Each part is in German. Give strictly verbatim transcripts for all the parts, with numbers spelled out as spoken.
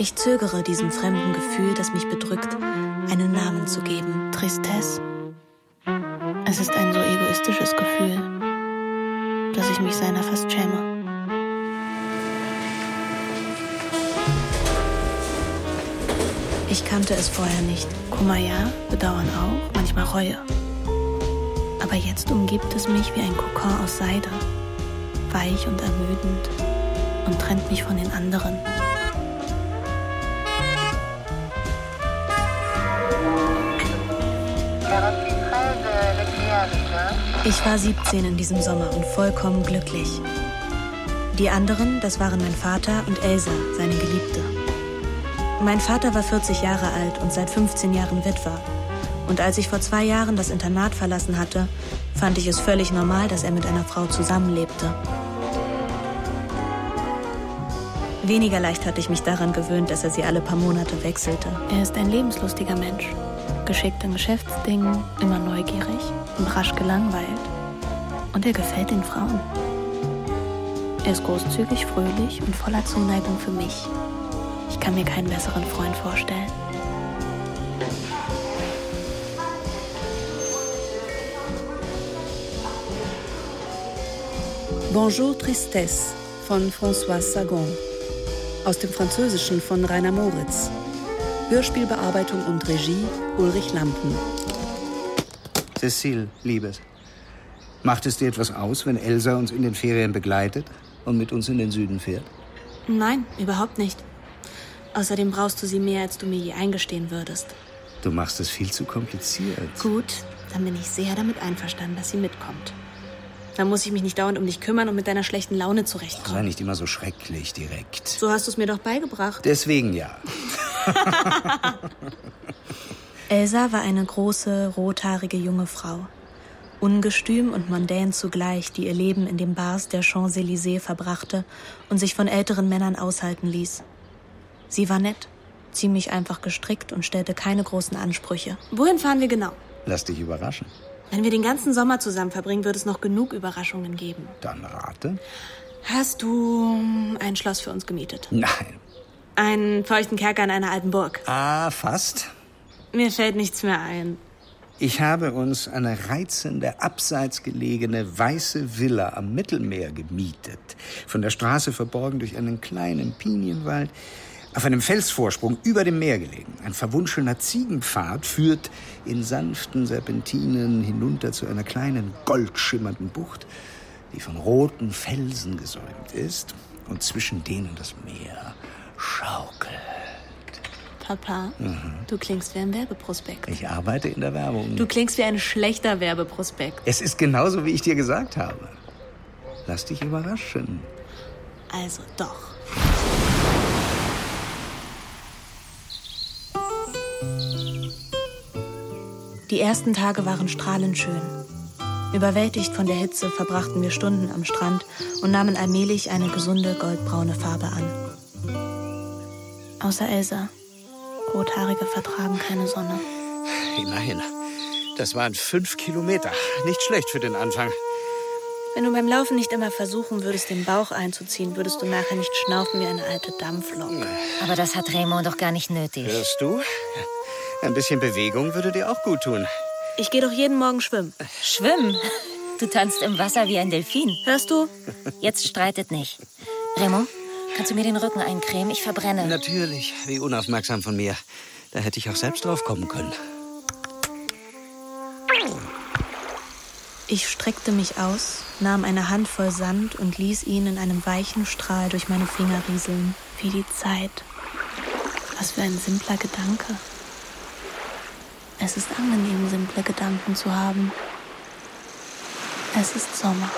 Ich zögere diesem fremden Gefühl, das mich bedrückt, einen Namen zu geben. Tristesse. Es ist ein so egoistisches Gefühl, dass ich mich seiner fast schäme. Ich kannte es vorher nicht. Kummer ja, Bedauern auch, manchmal Reue. Aber jetzt umgibt es mich wie ein Kokon aus Seide, weich und ermüdend, und trennt mich von den anderen. Ich war siebzehn in diesem Sommer und vollkommen glücklich. Die anderen, das waren mein Vater und Elsa, seine Geliebte. Mein Vater war vierzig Jahre alt und seit fünfzehn Jahren Witwer. Und als ich vor zwei Jahren das Internat verlassen hatte, fand ich es völlig normal, dass er mit einer Frau zusammenlebte. Weniger leicht hatte ich mich daran gewöhnt, dass er sie alle paar Monate wechselte. Er ist ein lebenslustiger Mensch, geschickt in Geschäftsdingen, immer neugierig und rasch gelangweilt. Und er gefällt den Frauen. Er ist großzügig, fröhlich und voller Zuneigung für mich. Ich kann mir keinen besseren Freund vorstellen. Bonjour Tristesse von Françoise Sagan. Aus dem Französischen von Rainer Moritz. Hörspielbearbeitung und Regie Ulrich Lampen. Cécile, Liebes, macht es dir etwas aus, wenn Elsa uns in den Ferien begleitet und mit uns in den Süden fährt? Nein, überhaupt nicht. Außerdem brauchst du sie mehr, als du mir je eingestehen würdest. Du machst es viel zu kompliziert. Gut, dann bin ich sehr damit einverstanden, dass sie mitkommt. Dann muss ich mich nicht dauernd um dich kümmern und mit deiner schlechten Laune zurechtkommen. Sei nicht immer so schrecklich direkt. So hast du es mir doch beigebracht. Deswegen ja. Elsa war eine große, rothaarige junge Frau. Ungestüm und mondän zugleich, die ihr Leben in den Bars der Champs-Élysées verbrachte und sich von älteren Männern aushalten ließ. Sie war nett, ziemlich einfach gestrickt und stellte keine großen Ansprüche. Wohin fahren wir genau? Lass dich überraschen. Wenn wir den ganzen Sommer zusammen verbringen, wird es noch genug Überraschungen geben. Dann rate. Hast du ein Schloss für uns gemietet? Nein. Einen feuchten Kerker in einer alten Burg? Ah, fast. Mir fällt nichts mehr ein. Ich habe uns eine reizende, abseits gelegene, weiße Villa am Mittelmeer gemietet. Von der Straße verborgen durch einen kleinen Pinienwald. Auf einem Felsvorsprung über dem Meer gelegen. Ein verwunschener Ziegenpfad führt in sanften Serpentinen hinunter zu einer kleinen, goldschimmernden Bucht, die von roten Felsen gesäumt ist und zwischen denen das Meer schaukelt. Papa, mhm. Du klingst wie ein Werbeprospekt. Ich arbeite in der Werbung. Du klingst wie ein schlechter Werbeprospekt. Es ist genauso, wie ich dir gesagt habe. Lass dich überraschen. Also doch. Die ersten Tage waren strahlend schön. Überwältigt von der Hitze verbrachten wir Stunden am Strand und nahmen allmählich eine gesunde goldbraune Farbe an. Außer Elsa. Rothaarige vertragen keine Sonne. Immerhin. Das waren fünf Kilometer. Nicht schlecht für den Anfang. Wenn du beim Laufen nicht immer versuchen würdest, den Bauch einzuziehen, würdest du nachher nicht schnaufen wie eine alte Dampflok. Aber das hat Raymond doch gar nicht nötig. Hörst du? Ein bisschen Bewegung würde dir auch gut tun. Ich gehe doch jeden Morgen schwimmen. Schwimmen? Du tanzt im Wasser wie ein Delfin. Hörst du? Jetzt streitet nicht. Raymond, kannst du mir den Rücken eincremen? Ich verbrenne. Natürlich. Wie unaufmerksam von mir. Da hätte ich auch selbst drauf kommen können. Ich streckte mich aus, nahm eine Handvoll Sand und ließ ihn in einem weichen Strahl durch meine Finger rieseln. Wie die Zeit. Was für ein simpler Gedanke. Es ist angenehm, simple Gedanken zu haben. Es ist Sommer.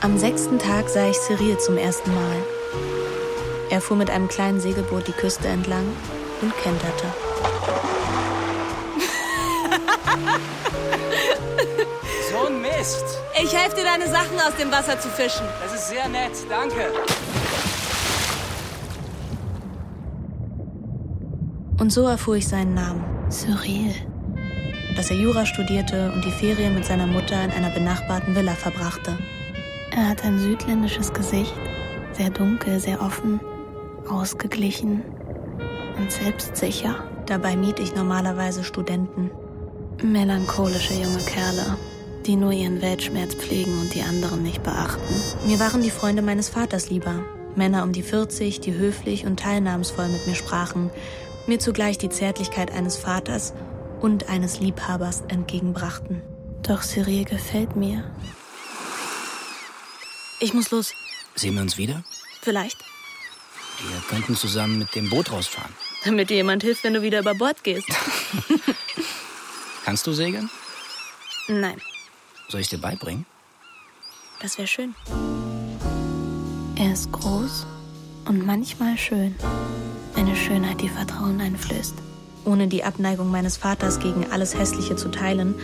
Am sechsten Tag sah ich Cyril zum ersten Mal. Er fuhr mit einem kleinen Segelboot die Küste entlang und kenterte. So ein Mist! Ich helfe dir, deine Sachen aus dem Wasser zu fischen. Das ist sehr nett, danke. Und so erfuhr ich seinen Namen. Cyril. Dass er Jura studierte und die Ferien mit seiner Mutter in einer benachbarten Villa verbrachte. Er hat ein südländisches Gesicht, sehr dunkel, sehr offen, ausgeglichen und selbstsicher. Dabei mied ich normalerweise Studenten. Melancholische junge Kerle, die nur ihren Weltschmerz pflegen und die anderen nicht beachten. Mir waren die Freunde meines Vaters lieber. Männer um die vierzig, die höflich und teilnahmsvoll mit mir sprachen, mir zugleich die Zärtlichkeit eines Vaters und eines Liebhabers entgegenbrachten. Doch Cyril gefällt mir. Ich muss los. Sehen wir uns wieder? Vielleicht. Wir könnten zusammen mit dem Boot rausfahren. Damit dir jemand hilft, wenn du wieder über Bord gehst. Kannst du segeln? Nein. Soll ich dir beibringen? Das wäre schön. Er ist groß und manchmal schön. Eine Schönheit, die Vertrauen einflößt. Ohne die Abneigung meines Vaters gegen alles Hässliche zu teilen,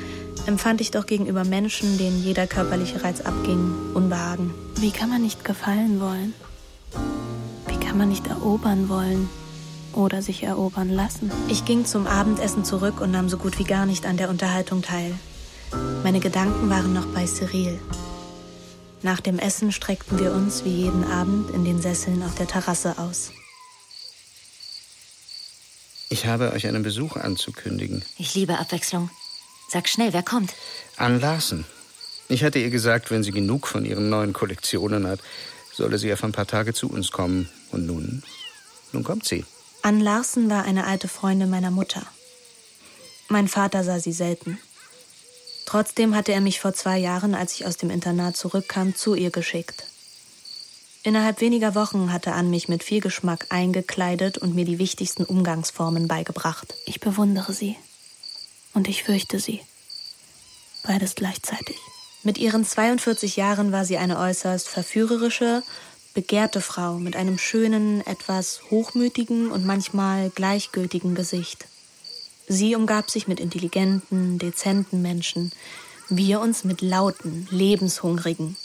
empfand ich doch gegenüber Menschen, denen jeder körperliche Reiz abging, Unbehagen. Wie kann man nicht gefallen wollen? Wie kann man nicht erobern wollen? Oder sich erobern lassen? Ich ging zum Abendessen zurück und nahm so gut wie gar nicht an der Unterhaltung teil. Meine Gedanken waren noch bei Cyril. Nach dem Essen streckten wir uns wie jeden Abend in den Sesseln auf der Terrasse aus. Ich habe euch einen Besuch anzukündigen. Ich liebe Abwechslung. Sag schnell, wer kommt? Ann Larsen. Ich hatte ihr gesagt, wenn sie genug von ihren neuen Kollektionen hat, solle sie ja für ein paar Tage zu uns kommen. Und nun, nun kommt sie. Ann Larsen war eine alte Freundin meiner Mutter. Mein Vater sah sie selten. Trotzdem hatte er mich vor zwei Jahren, als ich aus dem Internat zurückkam, zu ihr geschickt. Innerhalb weniger Wochen hatte Ann mich mit viel Geschmack eingekleidet und mir die wichtigsten Umgangsformen beigebracht. Ich bewundere sie. Und ich fürchte sie. Beides gleichzeitig. Mit ihren zweiundvierzig Jahren war sie eine äußerst verführerische, begehrte Frau mit einem schönen, etwas hochmütigen und manchmal gleichgültigen Gesicht. Sie umgab sich mit intelligenten, dezenten Menschen. Wir uns mit lauten, lebenshungrigen.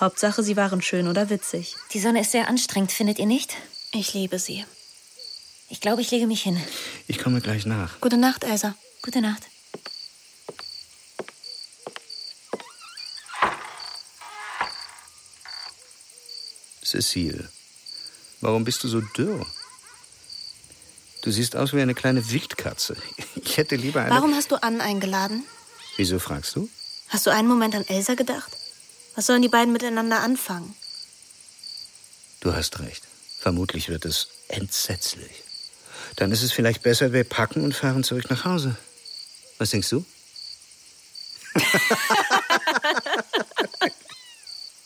Hauptsache, sie waren schön oder witzig. Die Sonne ist sehr anstrengend, findet ihr nicht? Ich liebe sie. Ich glaube, ich lege mich hin. Ich komme gleich nach. Gute Nacht, Elsa. Gute Nacht. Cécile, warum bist du so dürr? Du siehst aus wie eine kleine Wildkatze. Ich hätte lieber eine... Warum hast du Ann eingeladen? Wieso fragst du? Hast du einen Moment an Elsa gedacht? Was sollen die beiden miteinander anfangen? Du hast recht. Vermutlich wird es entsetzlich. Dann ist es vielleicht besser, wir packen und fahren zurück nach Hause. Was denkst du?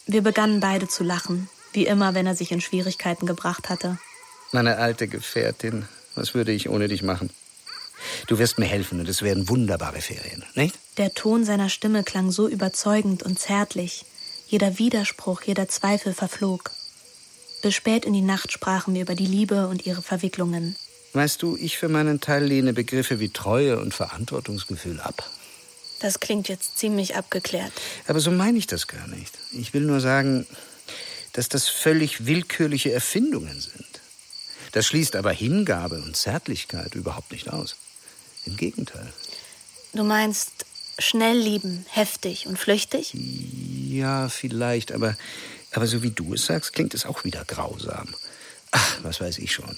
Wir begannen beide zu lachen, wie immer, wenn er sich in Schwierigkeiten gebracht hatte. Meine alte Gefährtin, was würde ich ohne dich machen? Du wirst mir helfen und es werden wunderbare Ferien, nicht? Der Ton seiner Stimme klang so überzeugend und zärtlich. Jeder Widerspruch, jeder Zweifel verflog. Bis spät in die Nacht sprachen wir über die Liebe und ihre Verwicklungen. Weißt du, ich für meinen Teil lehne Begriffe wie Treue und Verantwortungsgefühl ab. Das klingt jetzt ziemlich abgeklärt. Aber so meine ich das gar nicht. Ich will nur sagen, dass das völlig willkürliche Erfindungen sind. Das schließt aber Hingabe und Zärtlichkeit überhaupt nicht aus. Im Gegenteil. Du meinst schnell lieben, heftig und flüchtig? Ja, vielleicht, aber, aber so wie du es sagst, klingt es auch wieder grausam. Ach, was weiß ich schon.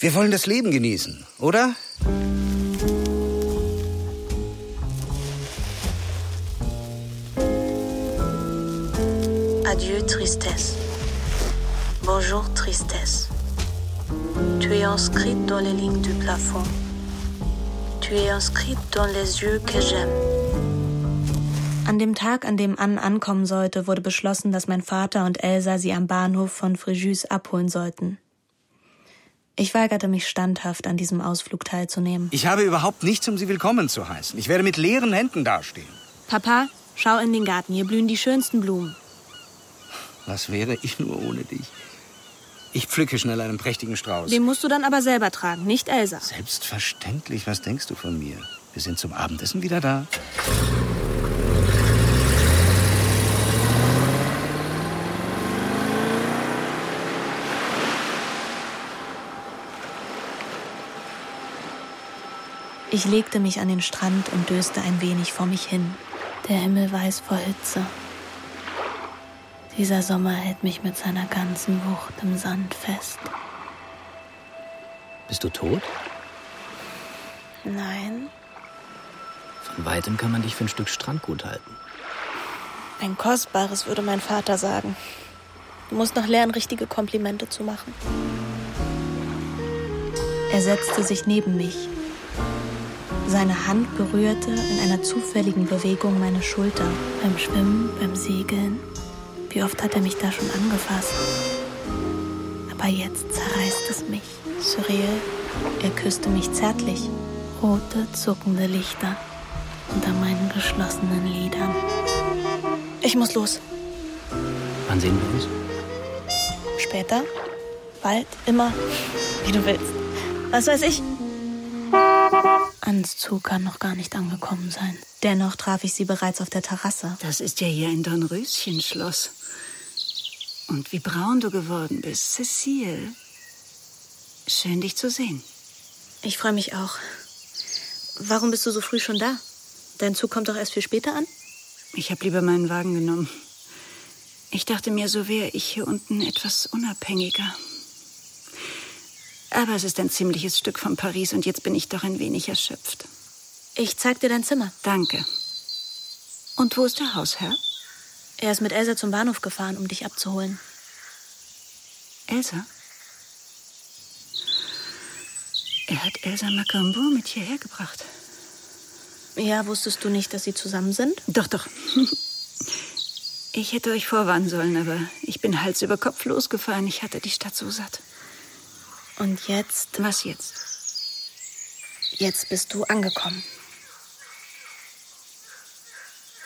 Wir wollen das Leben genießen, oder? Adieu Tristesse. Bonjour Tristesse. Tu es inscrite dans les lignes du plafond. Tu es inscrite dans les yeux que j'aime. An dem Tag, an dem Ann ankommen sollte, wurde beschlossen, dass mein Vater und Elsa sie am Bahnhof von Fréjus abholen sollten. Ich weigerte mich standhaft, an diesem Ausflug teilzunehmen. Ich habe überhaupt nichts, um sie willkommen zu heißen. Ich werde mit leeren Händen dastehen. Papa, schau in den Garten, hier blühen die schönsten Blumen. Was wäre ich nur ohne dich? Ich pflücke schnell einen prächtigen Strauß. Den musst du dann aber selber tragen, nicht Elsa. Selbstverständlich. Was denkst du von mir? Wir sind zum Abendessen wieder da. Ich legte mich an den Strand und döste ein wenig vor mich hin. Der Himmel weiß vor Hitze. Dieser Sommer hält mich mit seiner ganzen Wucht im Sand fest. Bist du tot? Nein. Von weitem kann man dich für ein Stück Strand gut halten. Ein kostbares, würde mein Vater sagen. Du musst noch lernen, richtige Komplimente zu machen. Er setzte sich neben mich. Seine Hand berührte in einer zufälligen Bewegung meine Schulter. Beim Schwimmen, beim Segeln. Wie oft hat er mich da schon angefasst? Aber jetzt zerreißt es mich. Surreal. Er küsste mich zärtlich. Rote, zuckende Lichter unter meinen geschlossenen Lidern. Ich muss los. Wann sehen wir uns? Später, bald, immer, wie du willst. Was weiß ich? Ans Zug kann noch gar nicht angekommen sein. Dennoch traf ich sie bereits auf der Terrasse. Das ist ja hier ein Dornröschenschloss. Und wie braun du geworden bist, Cécile. Schön, dich zu sehen. Ich freue mich auch. Warum bist du so früh schon da? Dein Zug kommt doch erst viel später an? Ich habe lieber meinen Wagen genommen. Ich dachte mir, so wäre ich hier unten etwas unabhängiger. Aber es ist ein ziemliches Stück von Paris und jetzt bin ich doch ein wenig erschöpft. Ich zeig dir dein Zimmer. Danke. Und wo ist der Hausherr? Er ist mit Elsa zum Bahnhof gefahren, um dich abzuholen. Elsa? Er hat Elsa Macambo mit hierher gebracht. Ja, wusstest du nicht, dass sie zusammen sind? Doch, doch. Ich hätte euch vorwarnen sollen, aber ich bin Hals über Kopf losgefahren. Ich hatte die Stadt so satt. Und jetzt? Was jetzt? Jetzt bist du angekommen.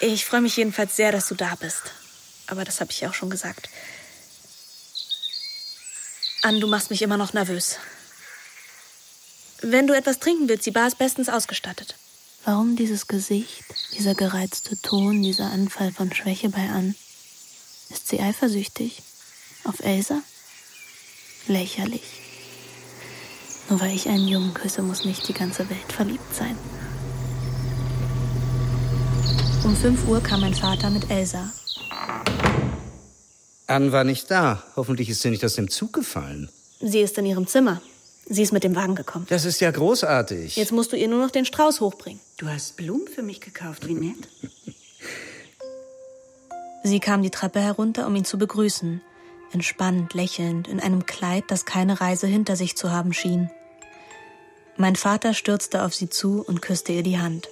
Ich freue mich jedenfalls sehr, dass du da bist. Aber das habe ich auch schon gesagt. Ann, du machst mich immer noch nervös. Wenn du etwas trinken willst, die Bar ist bestens ausgestattet. Warum dieses Gesicht, dieser gereizte Ton, dieser Anfall von Schwäche bei Ann? Ist sie eifersüchtig? Auf Elsa? Lächerlich. Nur weil ich einen Jungen küsse, muss nicht die ganze Welt verliebt sein. Um fünf Uhr kam mein Vater mit Elsa. Ann war nicht da. Hoffentlich ist sie nicht aus dem Zug gefallen. Sie ist in ihrem Zimmer. Sie ist mit dem Wagen gekommen. Das ist ja großartig. Jetzt musst du ihr nur noch den Strauß hochbringen. Du hast Blumen für mich gekauft, wie nett. Sie kam die Treppe herunter, um ihn zu begrüßen. Entspannt, lächelnd, in einem Kleid, das keine Reise hinter sich zu haben schien. Mein Vater stürzte auf sie zu und küsste ihr die Hand.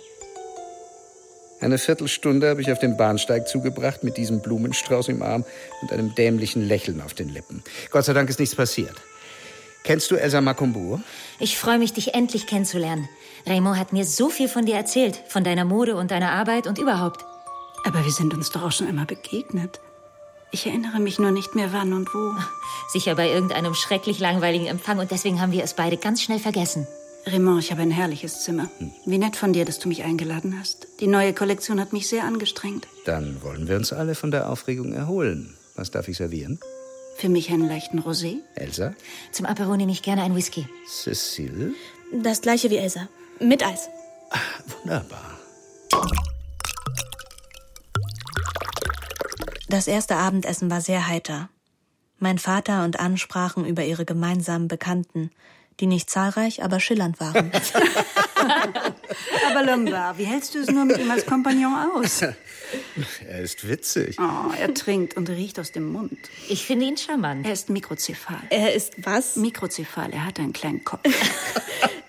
Eine Viertelstunde habe ich auf dem Bahnsteig zugebracht, mit diesem Blumenstrauß im Arm und einem dämlichen Lächeln auf den Lippen. Gott sei Dank ist nichts passiert. Kennst du Elsa Macombo? Ich freue mich, dich endlich kennenzulernen. Raymond hat mir so viel von dir erzählt, von deiner Mode und deiner Arbeit und überhaupt. Aber wir sind uns doch auch schon einmal begegnet. Ich erinnere mich nur nicht mehr wann und wo. Sicher bei irgendeinem schrecklich langweiligen Empfang und deswegen haben wir es beide ganz schnell vergessen. Raymond, ich habe ein herrliches Zimmer. Wie nett von dir, dass du mich eingeladen hast. Die neue Kollektion hat mich sehr angestrengt. Dann wollen wir uns alle von der Aufregung erholen. Was darf ich servieren? Für mich einen leichten Rosé. Elsa? Zum Apéro nehme ich gerne einen Whisky. Cécile? Das gleiche wie Elsa. Mit Eis. Ach, wunderbar. Das erste Abendessen war sehr heiter. Mein Vater und Ann sprachen über ihre gemeinsamen Bekannten, die nicht zahlreich, aber schillernd waren. Aber Lombard, wie hältst du es nur mit ihm als Kompagnon aus? Er ist witzig. Oh, er trinkt und riecht aus dem Mund. Ich finde ihn charmant. Er ist mikrozephal. Er ist was? Mikrozephal, er hat einen kleinen Kopf.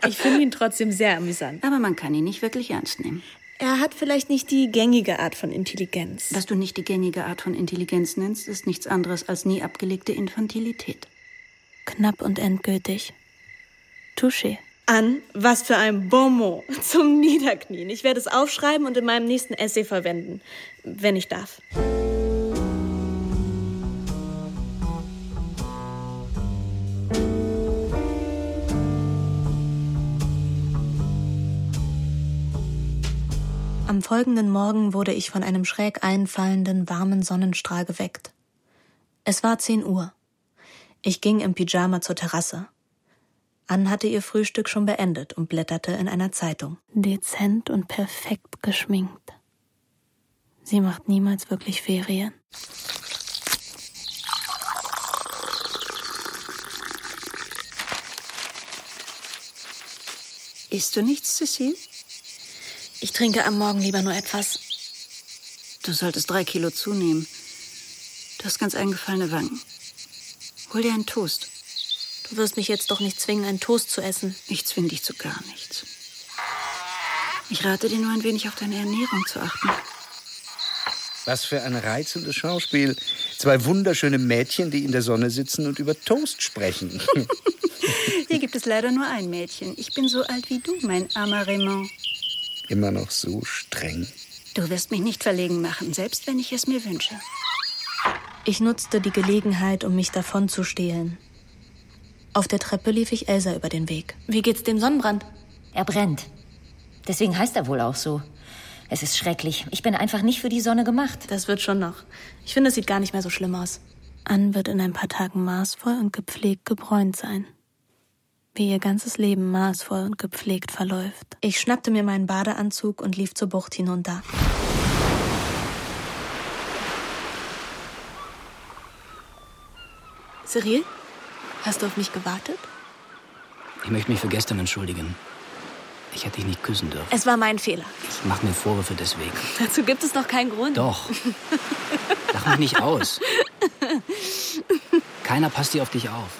Ich finde ihn trotzdem sehr amüsant. Aber man kann ihn nicht wirklich ernst nehmen. Er hat vielleicht nicht die gängige Art von Intelligenz. Dass du nicht die gängige Art von Intelligenz nennst, ist nichts anderes als nie abgelegte Infantilität. Knapp und endgültig. Touché. Ann, was für ein Bonmot zum Niederknien. Ich werde es aufschreiben und in meinem nächsten Essay verwenden, wenn ich darf. Am folgenden Morgen wurde ich von einem schräg einfallenden, warmen Sonnenstrahl geweckt. Es war zehn Uhr. Ich ging im Pyjama zur Terrasse. Ann hatte ihr Frühstück schon beendet und blätterte in einer Zeitung. Dezent und perfekt geschminkt. Sie macht niemals wirklich Ferien. Isst du nichts, Cécile? Ich trinke am Morgen lieber nur etwas. Du solltest drei Kilo zunehmen. Du hast ganz eingefallene Wangen. Hol dir einen Toast. Du wirst mich jetzt doch nicht zwingen, einen Toast zu essen. Ich zwinge dich zu gar nichts. Ich rate dir nur ein wenig auf deine Ernährung zu achten. Was für ein reizendes Schauspiel. Zwei wunderschöne Mädchen, die in der Sonne sitzen und über Toast sprechen. Hier gibt es leider nur ein Mädchen. Ich bin so alt wie du, mein armer Raymond. Immer noch so streng. Du wirst mich nicht verlegen machen, selbst wenn ich es mir wünsche. Ich nutzte die Gelegenheit, um mich davon zu stehlen. Auf der Treppe lief ich Elsa über den Weg. Wie geht's dem Sonnenbrand? Er brennt. Deswegen heißt er wohl auch so. Es ist schrecklich. Ich bin einfach nicht für die Sonne gemacht. Das wird schon noch. Ich finde, es sieht gar nicht mehr so schlimm aus. Ann wird in ein paar Tagen maßvoll und gepflegt gebräunt sein. Wie ihr ganzes Leben maßvoll und gepflegt verläuft. Ich schnappte mir meinen Badeanzug und lief zur Bucht hinunter. Cyril, hast du auf mich gewartet? Ich möchte mich für gestern entschuldigen. Ich hätte dich nicht küssen dürfen. Es war mein Fehler. Ich mache mir Vorwürfe deswegen. Dazu gibt es doch keinen Grund. Doch. Lach mich nicht aus. Keiner passt hier auf dich auf.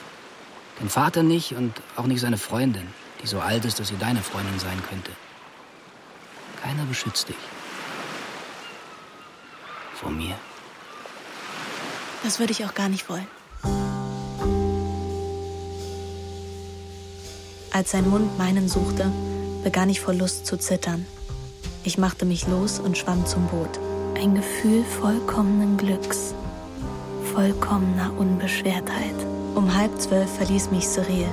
Dein Vater nicht und auch nicht seine Freundin, die so alt ist, dass sie deine Freundin sein könnte. Keiner beschützt dich. Vor mir. Das würde ich auch gar nicht wollen. Als sein Mund meinen suchte, begann ich vor Lust zu zittern. Ich machte mich los und schwamm zum Boot. Ein Gefühl vollkommenen Glücks, vollkommener Unbeschwertheit. Um halb zwölf verließ mich Cyril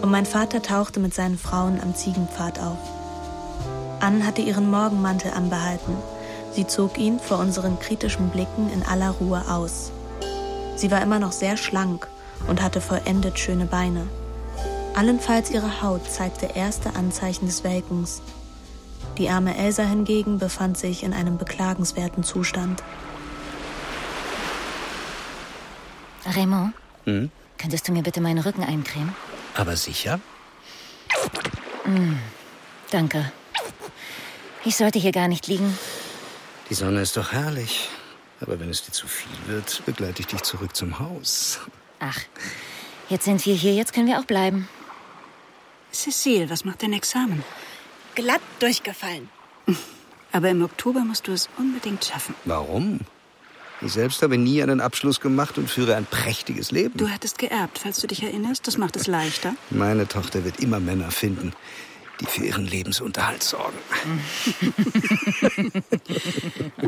und mein Vater tauchte mit seinen Frauen am Ziegenpfad auf. Ann hatte ihren Morgenmantel anbehalten. Sie zog ihn vor unseren kritischen Blicken in aller Ruhe aus. Sie war immer noch sehr schlank und hatte vollendet schöne Beine. Allenfalls ihre Haut zeigte erste Anzeichen des Welkens. Die arme Elsa hingegen befand sich in einem beklagenswerten Zustand. Raymond, hm? Könntest du mir bitte meinen Rücken eincremen? Aber sicher? Hm, danke. Ich sollte hier gar nicht liegen. Die Sonne ist doch herrlich. Aber wenn es dir zu viel wird, begleite ich dich zurück zum Haus. Ach, jetzt sind wir hier, jetzt können wir auch bleiben. Cécile, was macht dein Examen? Glatt durchgefallen. Aber im Oktober musst du es unbedingt schaffen. Warum? Ich selbst habe nie einen Abschluss gemacht und führe ein prächtiges Leben. Du hattest geerbt, falls du dich erinnerst. Das macht es leichter. Meine Tochter wird immer Männer finden, die für ihren Lebensunterhalt sorgen.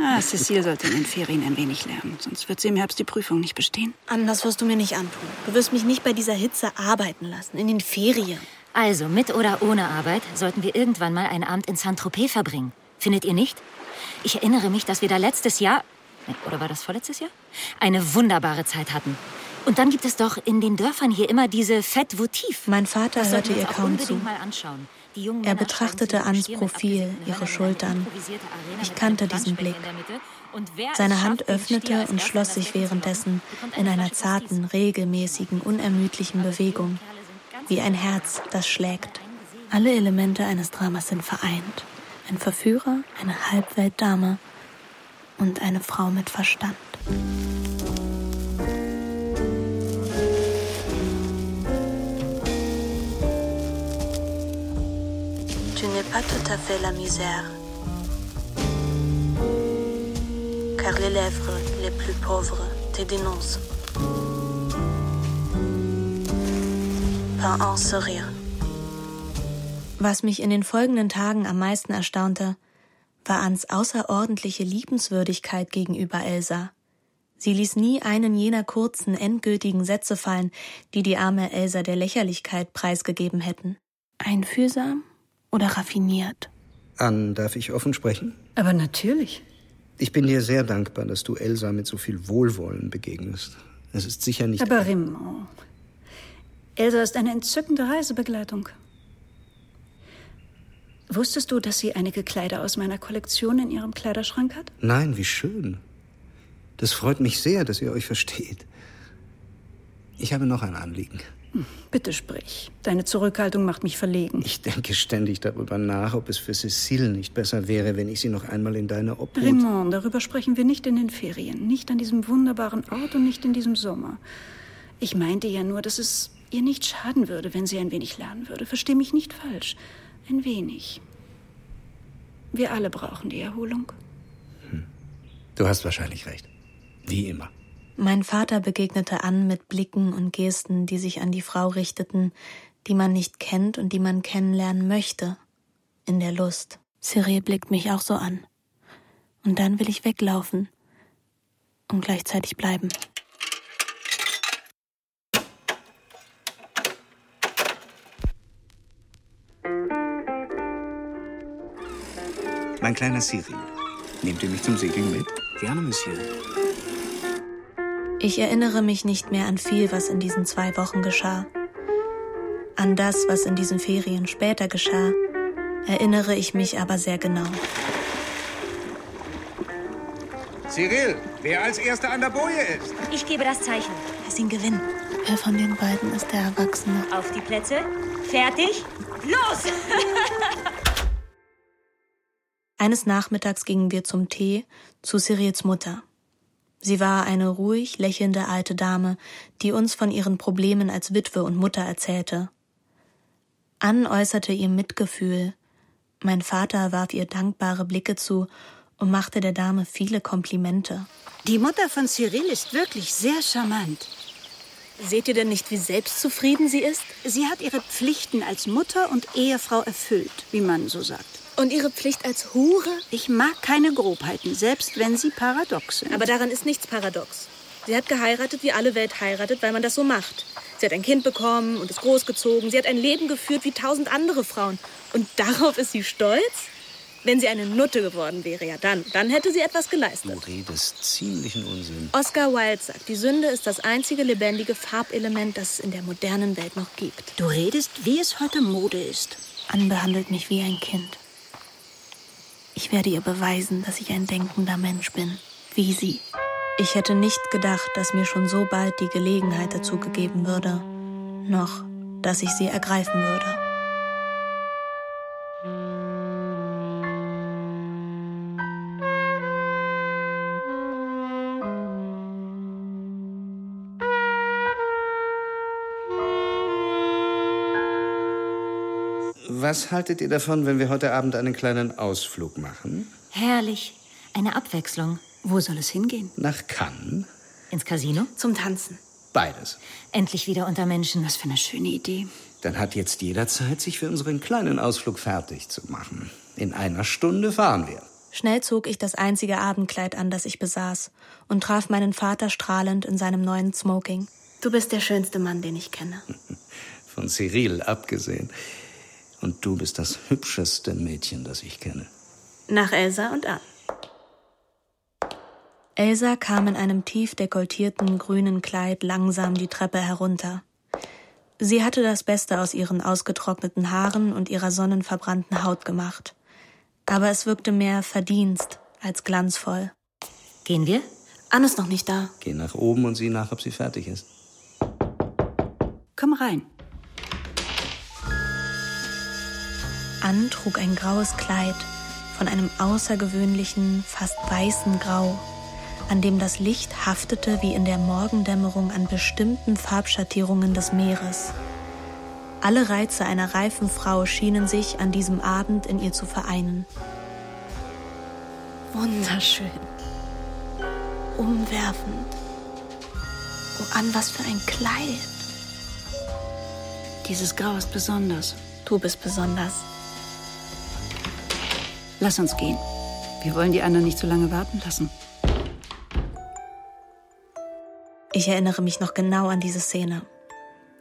ah, Cécile sollte in den Ferien ein wenig lernen. Sonst wird sie im Herbst die Prüfung nicht bestehen. Ann, das wirst du mir nicht antun. Du wirst mich nicht bei dieser Hitze arbeiten lassen, in den Ferien. Also, mit oder ohne Arbeit sollten wir irgendwann mal einen Abend in Saint-Tropez verbringen. Findet ihr nicht? Ich erinnere mich, dass wir da letztes Jahr, oder war das vorletztes Jahr? Eine wunderbare Zeit hatten. Und dann gibt es doch in den Dörfern hier immer diese Fête votive. Mein Vater hörte ihr kaum zu. Mal anschauen. Er betrachtete Anns Profil, ihre Schultern. Ich kannte diesen Blick. Seine Hand öffnete und schloss sich währenddessen in einer zarten, regelmäßigen, unermüdlichen Bewegung. Wie ein Herz, das schlägt. Alle Elemente eines Dramas sind vereint. Ein Verführer, eine Halbweltdame und eine Frau mit Verstand. Tu n'es pas tout à fait la misère, car les lèvres les plus pauvres te dénoncent. Par un sourire. Was mich in den folgenden Tagen am meisten erstaunte, war Anns außerordentliche Liebenswürdigkeit gegenüber Elsa. Sie ließ nie einen jener kurzen, endgültigen Sätze fallen, die die arme Elsa der Lächerlichkeit preisgegeben hätten. Einfühlsam? Oder raffiniert? Ann, darf ich offen sprechen? Aber natürlich. Ich bin dir sehr dankbar, dass du Elsa mit so viel Wohlwollen begegnest. Es ist sicher nicht... Aber Raymond, Elsa ist eine entzückende Reisebegleitung. Wusstest du, dass sie einige Kleider aus meiner Kollektion in ihrem Kleiderschrank hat? Nein, wie schön. Das freut mich sehr, dass ihr euch versteht. Ich habe noch ein Anliegen. Bitte sprich. Deine Zurückhaltung macht mich verlegen. Ich denke ständig darüber nach, ob es für Cécile nicht besser wäre, wenn ich sie noch einmal in deine Obhut... Raymond, darüber sprechen wir nicht in den Ferien. Nicht an diesem wunderbaren Ort und nicht in diesem Sommer. Ich meinte ja nur, dass es ihr nicht schaden würde, wenn sie ein wenig lernen würde. Versteh mich nicht falsch. Ein wenig. Wir alle brauchen die Erholung. Hm. Du hast wahrscheinlich recht. Wie immer. Mein Vater begegnete Ann mit Blicken und Gesten, die sich an die Frau richteten, die man nicht kennt und die man kennenlernen möchte. In der Lust. Cyril blickt mich auch so an. Und dann will ich weglaufen. Und gleichzeitig bleiben. Mein kleiner Cyril, nehmt ihr mich zum Segeln mit? Gerne, Monsieur. Ich erinnere mich nicht mehr an viel, was in diesen zwei Wochen geschah. An das, was in diesen Ferien später geschah, erinnere ich mich aber sehr genau. Cyril, wer als Erster an der Boje ist? Ich gebe das Zeichen. Lass ihn gewinnen. Wer von den beiden ist der Erwachsene? Auf die Plätze. Fertig. Los! Eines Nachmittags gingen wir zum Tee zu Cyrils Mutter. Sie war eine ruhig lächelnde alte Dame, die uns von ihren Problemen als Witwe und Mutter erzählte. Ann äußerte ihr Mitgefühl. Mein Vater warf ihr dankbare Blicke zu und machte der Dame viele Komplimente. Die Mutter von Cyril ist wirklich sehr charmant. Seht ihr denn nicht, wie selbstzufrieden sie ist? Sie hat ihre Pflichten als Mutter und Ehefrau erfüllt, wie man so sagt. Und ihre Pflicht als Hure? Ich mag keine Grobheiten, selbst wenn sie paradox sind. Aber daran ist nichts paradox. Sie hat geheiratet, wie alle Welt heiratet, weil man das so macht. Sie hat ein Kind bekommen und ist großgezogen. Sie hat ein Leben geführt wie tausend andere Frauen. Und darauf ist sie stolz? Wenn sie eine Nutte geworden wäre, ja dann. Dann hätte sie etwas geleistet. Du redest ziemlichen Unsinn. Oscar Wilde sagt, die Sünde ist das einzige lebendige Farbelement, das es in der modernen Welt noch gibt. Du redest, wie es heute Mode ist. Ann behandelt mich wie ein Kind. Ich werde ihr beweisen, dass ich ein denkender Mensch bin, wie sie. Ich hätte nicht gedacht, dass mir schon so bald die Gelegenheit dazu gegeben würde, noch, dass ich sie ergreifen würde. Was haltet ihr davon, wenn wir heute Abend einen kleinen Ausflug machen? Herrlich. Eine Abwechslung. Wo soll es hingehen? Nach Cannes. Ins Casino? Zum Tanzen. Beides. Endlich wieder unter Menschen. Was für eine schöne Idee. Dann hat jetzt jeder Zeit, sich für unseren kleinen Ausflug fertig zu machen. In einer Stunde fahren wir. Schnell zog ich das einzige Abendkleid an, das ich besaß, und traf meinen Vater strahlend in seinem neuen Smoking. Du bist der schönste Mann, den ich kenne. Von Cyril abgesehen. Und du bist das hübscheste Mädchen, das ich kenne. Nach Elsa und Ann. Elsa kam in einem tief dekolletierten grünen Kleid langsam die Treppe herunter. Sie hatte das Beste aus ihren ausgetrockneten Haaren und ihrer sonnenverbrannten Haut gemacht. Aber es wirkte mehr Verdienst als glanzvoll. Gehen wir? Ann ist noch nicht da. Geh nach oben und sieh nach, ob sie fertig ist. Komm rein. Ann trug ein graues Kleid von einem außergewöhnlichen, fast weißen Grau, an dem das Licht haftete wie in der Morgendämmerung an bestimmten Farbschattierungen des Meeres. Alle Reize einer reifen Frau schienen sich an diesem Abend in ihr zu vereinen. Wunderschön. Umwerfend. Oh, Ann, was für ein Kleid. Dieses Grau ist besonders. Du bist besonders. Lass uns gehen. Wir wollen die anderen nicht so lange warten lassen. Ich erinnere mich noch genau an diese Szene.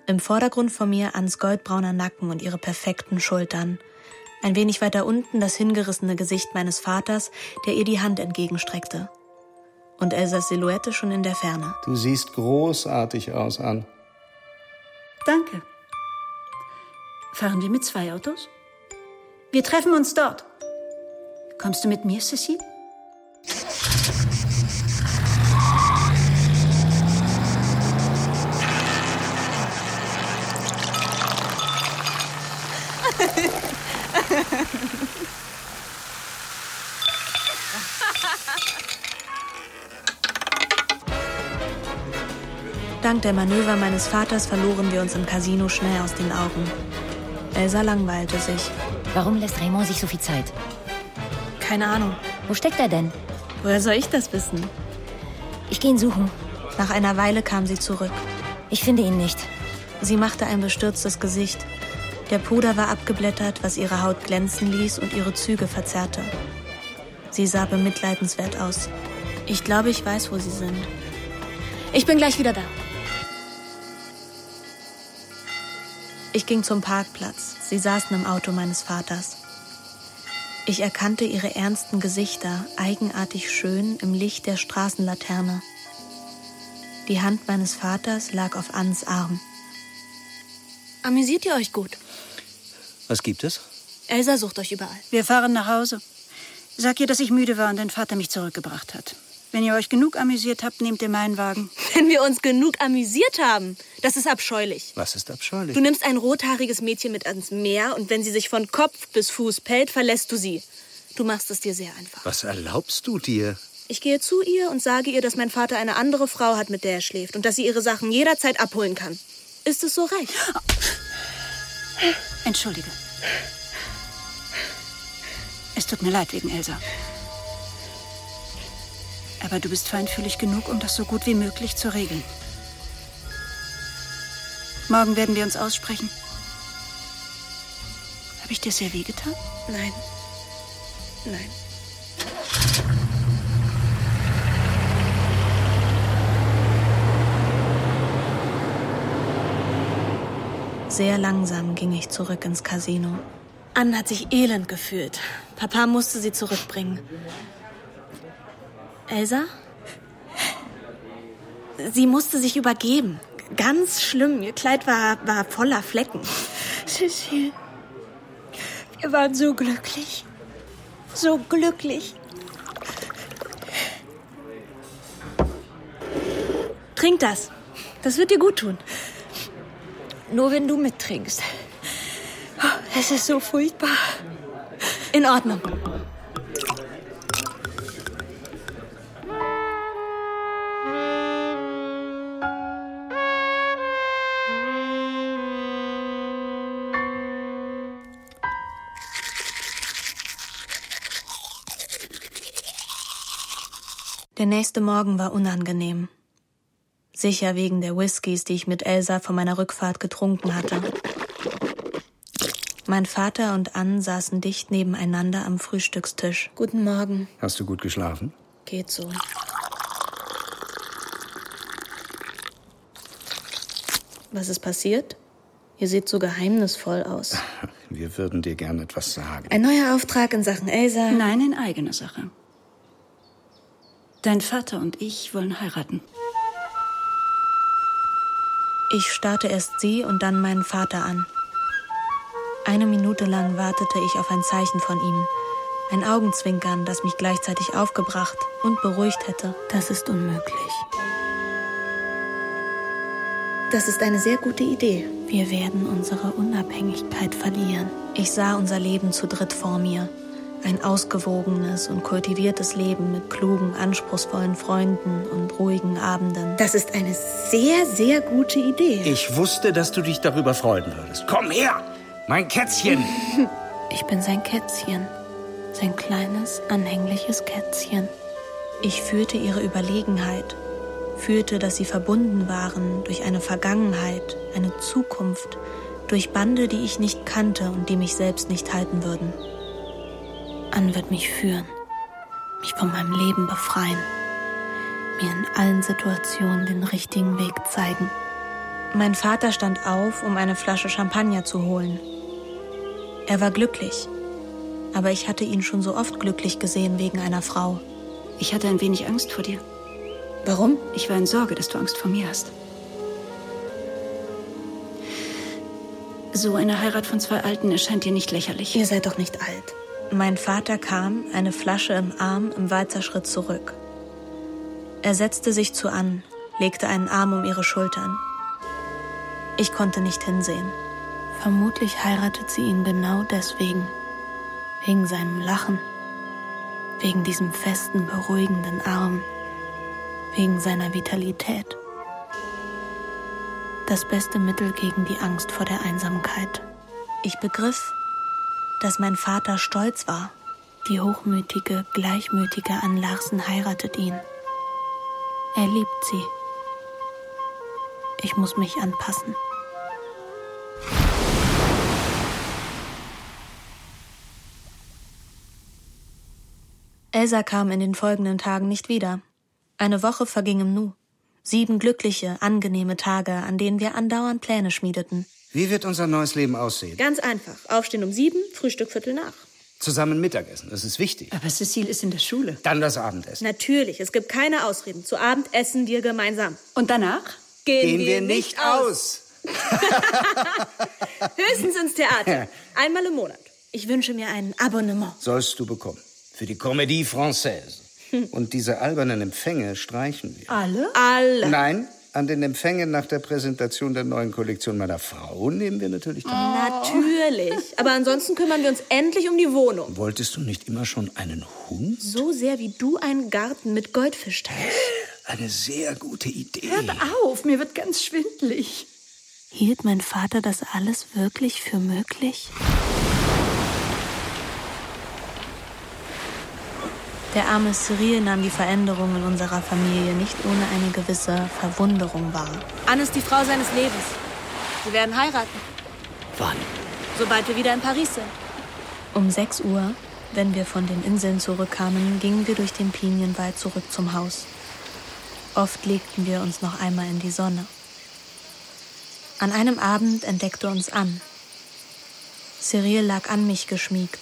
Im Vordergrund vor mir Anns goldbrauner Nacken und ihre perfekten Schultern. Ein wenig weiter unten das hingerissene Gesicht meines Vaters, der ihr die Hand entgegenstreckte. Und Elsas Silhouette schon in der Ferne. Du siehst großartig aus, Ann. Danke. Fahren wir mit zwei Autos? Wir treffen uns dort. Kommst du mit mir, Cécile? Dank der Manöver meines Vaters verloren wir uns im Casino schnell aus den Augen. Elsa langweilte sich. Warum lässt Raymond sich so viel Zeit? Keine Ahnung. Wo steckt er denn? Woher soll ich das wissen? Ich gehe ihn suchen. Nach einer Weile kam sie zurück. Ich finde ihn nicht. Sie machte ein bestürztes Gesicht. Der Puder war abgeblättert, was ihre Haut glänzen ließ und ihre Züge verzerrte. Sie sah bemitleidenswert aus. Ich glaube, ich weiß, wo sie sind. Ich bin gleich wieder da. Ich ging zum Parkplatz. Sie saßen im Auto meines Vaters. Ich erkannte ihre ernsten Gesichter, eigenartig schön im Licht der Straßenlaterne. Die Hand meines Vaters lag auf Anns Arm. Amüsiert ihr euch gut? Was gibt es? Elsa sucht euch überall. Wir fahren nach Hause. Sag ihr, dass ich müde war und dein Vater mich zurückgebracht hat. Wenn ihr euch genug amüsiert habt, nehmt ihr meinen Wagen. Wenn wir uns genug amüsiert haben? Das ist abscheulich. Was ist abscheulich? Du nimmst ein rothaariges Mädchen mit ans Meer und wenn sie sich von Kopf bis Fuß pellt, verlässt du sie. Du machst es dir sehr einfach. Was erlaubst du dir? Ich gehe zu ihr und sage ihr, dass mein Vater eine andere Frau hat, mit der er schläft und dass sie ihre Sachen jederzeit abholen kann. Ist es so recht? Entschuldige. Es tut mir leid wegen Elsa. Aber du bist feinfühlig genug, um das so gut wie möglich zu regeln. Morgen werden wir uns aussprechen. Habe ich dir sehr wehgetan? Nein. Nein. Sehr langsam ging ich zurück ins Casino. Ann hat sich elend gefühlt. Papa musste sie zurückbringen. Elsa? Sie musste sich übergeben. Ganz schlimm. Ihr Kleid war, war voller Flecken. Cécile, wir waren so glücklich. So glücklich. Trink das. Das wird dir gut tun. Nur wenn du mittrinkst. Es ist so furchtbar. In Ordnung. Der nächste Morgen war unangenehm. Sicher wegen der Whiskys, die ich mit Elsa von meiner Rückfahrt getrunken hatte. Mein Vater und Ann saßen dicht nebeneinander am Frühstückstisch. Guten Morgen. Hast du gut geschlafen? Geht so. Was ist passiert? Ihr seht so geheimnisvoll aus. Wir würden dir gerne etwas sagen. Ein neuer Auftrag in Sachen Elsa? Nein, in eigener Sache. Dein Vater und ich wollen heiraten. Ich starrte erst sie und dann meinen Vater an. Eine Minute lang wartete ich auf ein Zeichen von ihm. Ein Augenzwinkern, das mich gleichzeitig aufgebracht und beruhigt hätte. Das ist unmöglich. Das ist eine sehr gute Idee. Wir werden unsere Unabhängigkeit verlieren. Ich sah unser Leben zu dritt vor mir. Ein ausgewogenes und kultiviertes Leben mit klugen, anspruchsvollen Freunden und ruhigen Abenden. Das ist eine sehr, sehr gute Idee. Ich wusste, dass du dich darüber freuen würdest. Komm her, mein Kätzchen! Ich bin sein Kätzchen. Sein kleines, anhängliches Kätzchen. Ich fühlte ihre Überlegenheit. Fühlte, dass sie verbunden waren durch eine Vergangenheit, eine Zukunft, durch Bande, die ich nicht kannte und die mich selbst nicht halten würden. Ann wird mich führen, mich von meinem Leben befreien, mir in allen Situationen den richtigen Weg zeigen. Mein Vater stand auf, um eine Flasche Champagner zu holen. Er war glücklich, aber ich hatte ihn schon so oft glücklich gesehen wegen einer Frau. Ich hatte ein wenig Angst vor dir. Warum? Ich war in Sorge, dass du Angst vor mir hast. So eine Heirat von zwei Alten erscheint dir nicht lächerlich. Ihr seid doch nicht alt. Mein Vater kam, eine Flasche im Arm, im Walzerschritt zurück. Er setzte sich zu Ann, legte einen Arm um ihre Schultern. Ich konnte nicht hinsehen. Vermutlich heiratet sie ihn genau deswegen. Wegen seinem Lachen. Wegen diesem festen, beruhigenden Arm. Wegen seiner Vitalität. das beste Mittel gegen die Angst vor der Einsamkeit. Ich begriff, dass mein Vater stolz war. Die hochmütige, gleichmütige Ann Larsen heiratet ihn. Er liebt sie. Ich muss mich anpassen. Elsa kam in den folgenden Tagen nicht wieder. Eine Woche verging im Nu. Sieben glückliche, angenehme Tage, an denen wir andauernd Pläne schmiedeten. Wie wird unser neues Leben aussehen? Ganz einfach. Aufstehen um sieben, Frühstück viertel nach. Zusammen Mittagessen, das ist wichtig. Aber Cécile ist in der Schule. Dann das Abendessen. Natürlich, es gibt keine Ausreden. Zu Abend essen wir gemeinsam. Und danach? Gehen, Gehen wir, wir nicht aus. aus. Höchstens ins Theater. Einmal im Monat. Ich wünsche mir ein Abonnement. Sollst du bekommen. Für die Comédie Française. Und diese albernen Empfänge streichen wir. Alle? Alle. Nein, an den Empfängen nach der Präsentation der neuen Kollektion meiner Frau nehmen wir natürlich teil. Oh. Natürlich. Aber ansonsten kümmern wir uns endlich um die Wohnung. Wolltest du nicht immer schon einen Hund? So sehr, wie du einen Garten mit Goldfisch teilst. Eine sehr gute Idee. Hört auf, mir wird ganz schwindelig. Hielt mein Vater das alles wirklich für möglich? Der arme Cyril nahm die Veränderung in unserer Familie nicht ohne eine gewisse Verwunderung wahr. Anne ist die Frau seines Lebens. Sie werden heiraten. Wann? Sobald wir wieder in Paris sind. Um sechs Uhr, wenn wir von den Inseln zurückkamen, gingen wir durch den Pinienwald zurück zum Haus. Oft legten wir uns noch einmal in die Sonne. An einem Abend entdeckte uns Anne. Cyril lag an mich geschmiegt.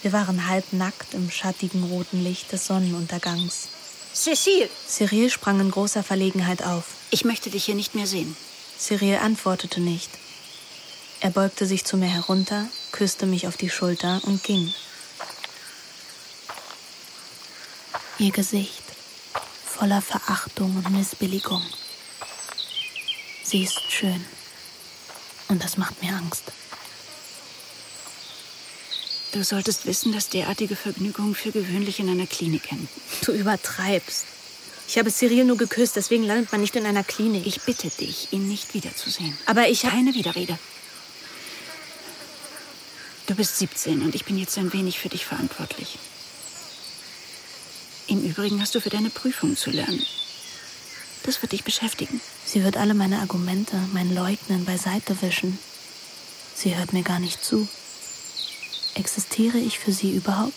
Wir waren halbnackt im schattigen roten Licht des Sonnenuntergangs. Cécile! Cyril sprang in großer Verlegenheit auf. Ich möchte dich hier nicht mehr sehen. Cyril antwortete nicht. Er beugte sich zu mir herunter, küsste mich auf die Schulter und ging. Ihr Gesicht voller Verachtung und Missbilligung. Sie ist schön. Und das macht mir Angst. Du solltest wissen, dass derartige Vergnügungen für gewöhnlich in einer Klinik enden. Du übertreibst. Ich habe Cyril nur geküsst, deswegen landet man nicht in einer Klinik. Ich bitte dich, ihn nicht wiederzusehen. Aber ich habe... Keine Widerrede. Du bist siebzehn und ich bin jetzt ein wenig für dich verantwortlich. Im Übrigen hast du für deine Prüfung zu lernen. Das wird dich beschäftigen. Sie wird alle meine Argumente, mein Leugnen beiseite wischen. Sie hört mir gar nicht zu. Existiere ich für sie überhaupt?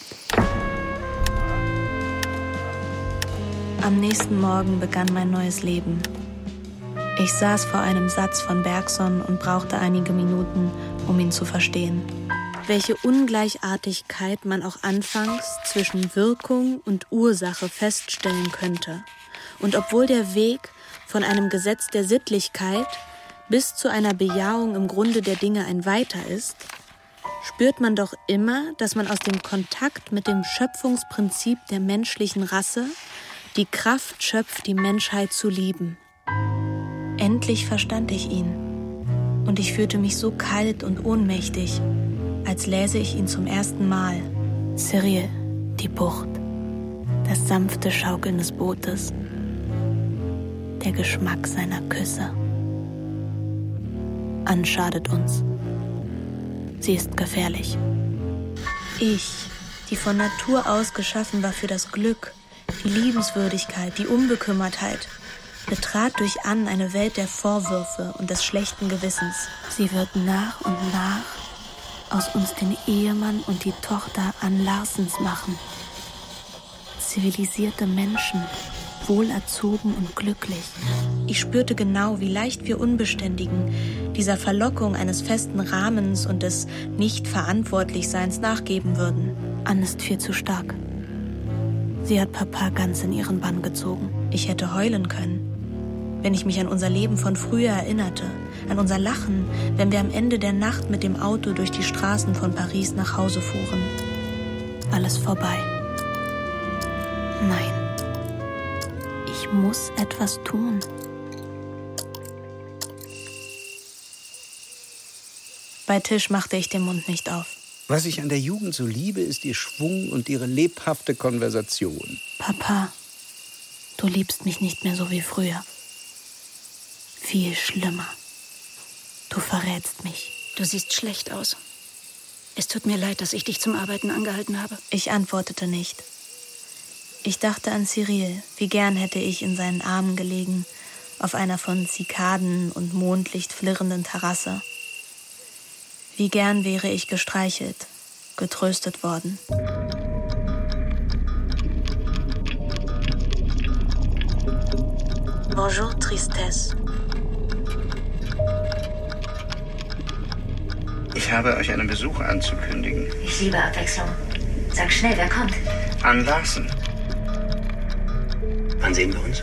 Am nächsten Morgen begann mein neues Leben. Ich saß vor einem Satz von Bergson und brauchte einige Minuten, um ihn zu verstehen. Welche Ungleichartigkeit man auch anfangs zwischen Wirkung und Ursache feststellen könnte. Und obwohl der Weg von einem Gesetz der Sittlichkeit bis zu einer Bejahung im Grunde der Dinge ein weiter ist, spürt man doch immer, dass man aus dem Kontakt mit dem Schöpfungsprinzip der menschlichen Rasse die Kraft schöpft, die Menschheit zu lieben. Endlich verstand ich ihn. Und ich fühlte mich so kalt und ohnmächtig, als läse ich ihn zum ersten Mal. Cyril, die Bucht, das sanfte Schaukeln des Bootes, der Geschmack seiner Küsse. Anschadet uns. Sie ist gefährlich. Ich, die von Natur aus geschaffen war für das Glück, die Liebenswürdigkeit, die Unbekümmertheit, betrat durch Anne eine Welt der Vorwürfe und des schlechten Gewissens. Sie wird nach und nach aus uns den Ehemann und die Tochter Ann Larsens machen. Zivilisierte Menschen, wohlerzogen und glücklich. Ich spürte genau, wie leicht wir Unbeständigen dieser Verlockung eines festen Rahmens und des Nicht-Verantwortlichseins nachgeben würden. Anne ist viel zu stark. Sie hat Papa ganz in ihren Bann gezogen. Ich hätte heulen können, wenn ich mich an unser Leben von früher erinnerte, an unser Lachen, wenn wir am Ende der Nacht mit dem Auto durch die Straßen von Paris nach Hause fuhren. Alles vorbei. Nein. Ich muss etwas tun. Bei Tisch machte ich den Mund nicht auf. Was ich an der Jugend so liebe, ist ihr Schwung und ihre lebhafte Konversation. Papa, du liebst mich nicht mehr so wie früher. Viel schlimmer. Du verrätst mich. Du siehst schlecht aus. Es tut mir leid, dass ich dich zum Arbeiten angehalten habe. Ich antwortete nicht. Ich dachte an Cyril. Wie gern hätte ich in seinen Armen gelegen, auf einer von Zikaden und Mondlicht flirrenden Terrasse. Wie gern wäre ich gestreichelt, getröstet worden. Bonjour Tristesse. Ich habe euch einen Besuch anzukündigen. Ich liebe Abwechslung. Sag schnell, wer kommt? Ann Larsen. Wann sehen wir uns?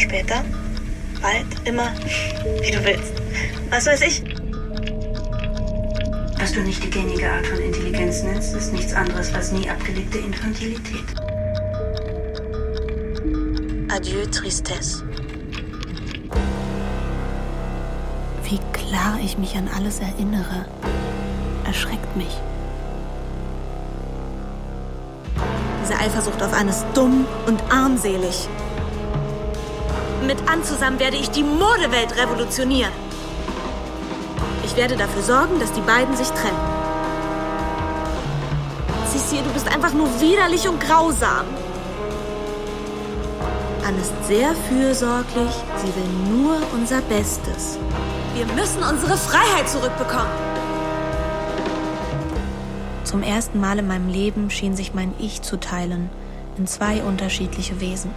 Später, bald, immer, wie du willst. Was weiß ich? Was du nicht die gängige Art von Intelligenz nennst, ist nichts anderes als nie abgelegte Infantilität. Adieu Tristesse. Wie klar ich mich an alles erinnere, erschreckt mich. Diese Eifersucht auf eines dumm und armselig. Mit Ann zusammen werde ich die Modewelt revolutionieren. Ich werde dafür sorgen, dass die beiden sich trennen. Cécile, du bist einfach nur widerlich und grausam. Ann ist sehr fürsorglich, sie will nur unser Bestes. Wir müssen unsere Freiheit zurückbekommen. Zum ersten Mal in meinem Leben schien sich mein Ich zu teilen, in zwei unterschiedliche Wesen.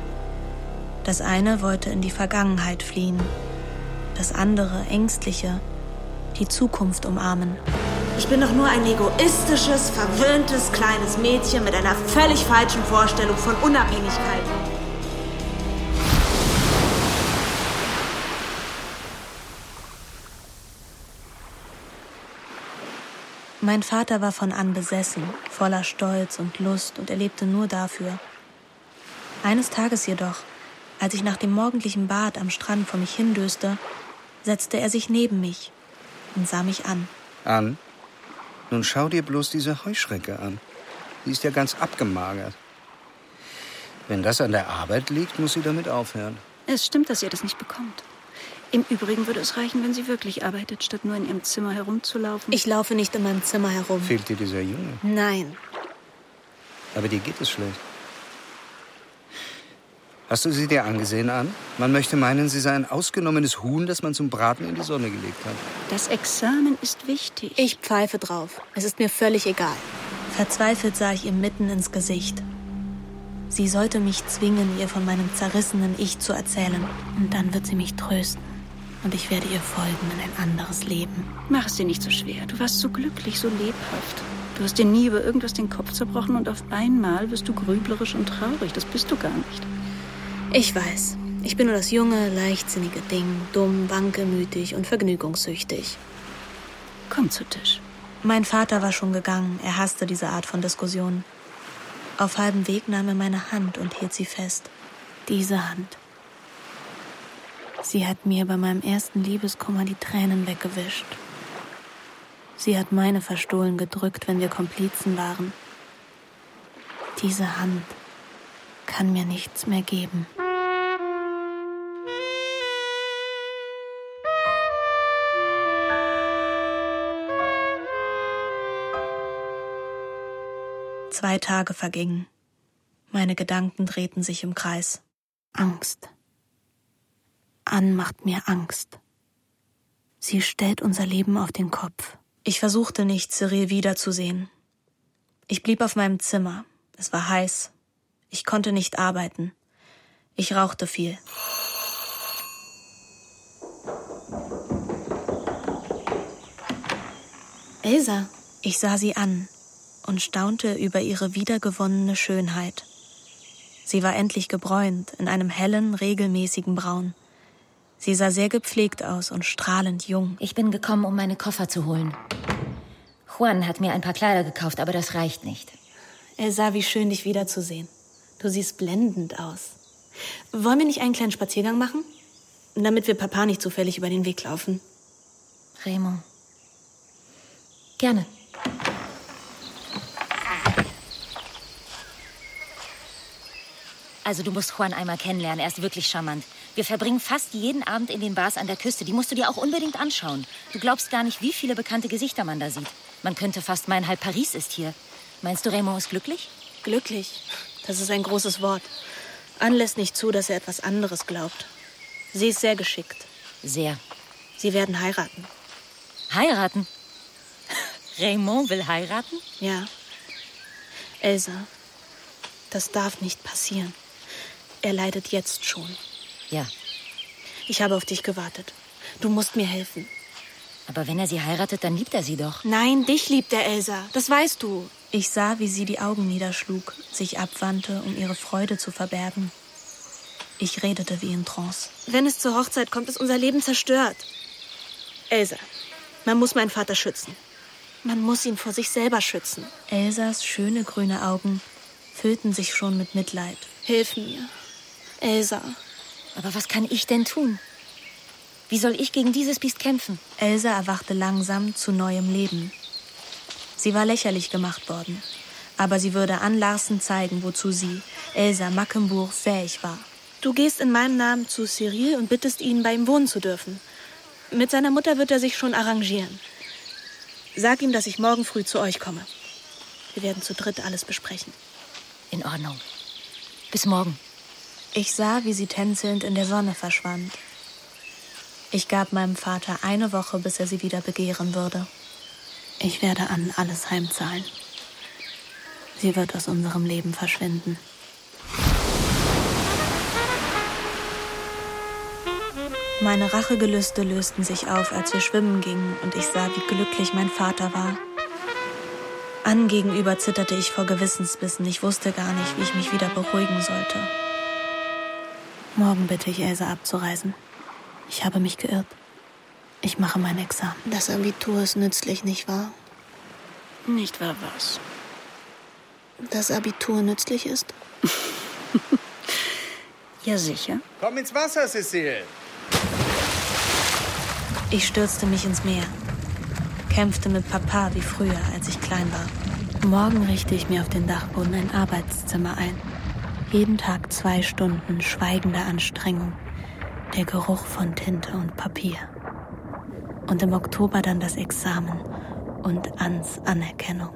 Das eine wollte in die Vergangenheit fliehen, das andere, ängstliche, die Zukunft umarmen. Ich bin doch nur ein egoistisches, verwöhntes, kleines Mädchen mit einer völlig falschen Vorstellung von Unabhängigkeit. Mein Vater war von Ann besessen, voller Stolz und Lust und er lebte nur dafür. Eines Tages jedoch, als ich nach dem morgendlichen Bad am Strand vor mich hindöste, setzte er sich neben mich und sah mich an. Ann, nun schau dir bloß diese Heuschrecke an. Die ist ja ganz abgemagert. Wenn das an der Arbeit liegt, muss sie damit aufhören. Es stimmt, dass ihr das nicht bekommt. Im Übrigen würde es reichen, wenn sie wirklich arbeitet, statt nur in ihrem Zimmer herumzulaufen. Ich laufe nicht in meinem Zimmer herum. Fehlt dir dieser Junge? Nein. Aber dir geht es schlecht. Hast du sie dir angesehen, Ann? Man möchte meinen, sie sei ein ausgenommenes Huhn, das man zum Braten in die Sonne gelegt hat. Das Examen ist wichtig. Ich pfeife drauf. Es ist mir völlig egal. Verzweifelt sah ich ihr mitten ins Gesicht. Sie sollte mich zwingen, ihr von meinem zerrissenen Ich zu erzählen. Und dann wird sie mich trösten. Und ich werde ihr folgen in ein anderes Leben. Mach es dir nicht so schwer. Du warst so glücklich, so lebhaft. Du hast dir nie über irgendwas den Kopf zerbrochen und auf einmal wirst du grüblerisch und traurig. Das bist du gar nicht. Ich weiß. Ich bin nur das junge, leichtsinnige Ding. Dumm, wankelmütig und vergnügungssüchtig. Komm zu Tisch. Mein Vater war schon gegangen. Er hasste diese Art von Diskussionen. Auf halbem Weg nahm er meine Hand und hielt sie fest. Diese Hand. Sie hat mir bei meinem ersten Liebeskummer die Tränen weggewischt. Sie hat meine verstohlen gedrückt, wenn wir Komplizen waren. Diese Hand kann mir nichts mehr geben. Zwei Tage vergingen. Meine Gedanken drehten sich im Kreis. Angst. Ann macht mir Angst. Sie stellt unser Leben auf den Kopf. Ich versuchte nicht, Cyril wiederzusehen. Ich blieb auf meinem Zimmer. Es war heiß. Ich konnte nicht arbeiten. Ich rauchte viel. Elsa. Ich sah sie an und staunte über ihre wiedergewonnene Schönheit. Sie war endlich gebräunt, in einem hellen, regelmäßigen Braun. Sie sah sehr gepflegt aus und strahlend jung. Ich bin gekommen, um meine Koffer zu holen. Juan hat mir ein paar Kleider gekauft, aber das reicht nicht. Elsa, wie schön, dich wiederzusehen. Du siehst blendend aus. Wollen wir nicht einen kleinen Spaziergang machen? Damit wir Papa nicht zufällig über den Weg laufen. Raymond. Gerne. Also du musst Juan einmal kennenlernen, er ist wirklich charmant. Wir verbringen fast jeden Abend in den Bars an der Küste. Die musst du dir auch unbedingt anschauen. Du glaubst gar nicht, wie viele bekannte Gesichter man da sieht. Man könnte fast meinen, halb Paris ist hier. Meinst du, Raymond ist glücklich? Glücklich? Das ist ein großes Wort. Anne lässt nicht zu, dass er etwas anderes glaubt. Sie ist sehr geschickt. Sehr. Sie werden heiraten. Heiraten? Raymond will heiraten? Ja. Elsa, das darf nicht passieren. Er leidet jetzt schon. Ja. Ich habe auf dich gewartet. Du musst mir helfen. Aber wenn er sie heiratet, dann liebt er sie doch. Nein, dich liebt er, Elsa. Das weißt du. Ich sah, wie sie die Augen niederschlug, sich abwandte, um ihre Freude zu verbergen. Ich redete wie in Trance. Wenn es zur Hochzeit kommt, ist unser Leben zerstört. Elsa, man muss meinen Vater schützen. Man muss ihn vor sich selber schützen. Elsas schöne grüne Augen füllten sich schon mit Mitleid. Hilf mir, Elsa. Aber was kann ich denn tun? Wie soll ich gegen dieses Biest kämpfen? Elsa erwachte langsam zu neuem Leben. Sie war lächerlich gemacht worden. Aber sie würde Ann Larsen zeigen, wozu sie, Elsa Mackenburg, fähig war. Du gehst in meinem Namen zu Cyril und bittest ihn, bei ihm wohnen zu dürfen. Mit seiner Mutter wird er sich schon arrangieren. Sag ihm, dass ich morgen früh zu euch komme. Wir werden zu dritt alles besprechen. In Ordnung. Bis morgen. Ich sah, wie sie tänzelnd in der Sonne verschwand. Ich gab meinem Vater eine Woche, bis er sie wieder begehren würde. Ich werde Ann alles heimzahlen. Sie wird aus unserem Leben verschwinden. Meine Rachegelüste lösten sich auf, als wir schwimmen gingen, und ich sah, wie glücklich mein Vater war. Ann gegenüber zitterte ich vor Gewissensbissen. Ich wusste gar nicht, wie ich mich wieder beruhigen sollte. Morgen bitte ich Elsa abzureisen. Ich habe mich geirrt. Ich mache mein Examen. Das Abitur ist nützlich, nicht wahr? Nicht wahr was? Das Abitur nützlich ist? Ja, sicher. Komm ins Wasser, Cécile! Ich stürzte mich ins Meer. Kämpfte mit Papa wie früher, als ich klein war. Morgen richte ich mir auf den Dachboden ein Arbeitszimmer ein. Jeden Tag zwei Stunden schweigender Anstrengung. Der Geruch von Tinte und Papier. Und im Oktober dann das Examen und Anns Anerkennung.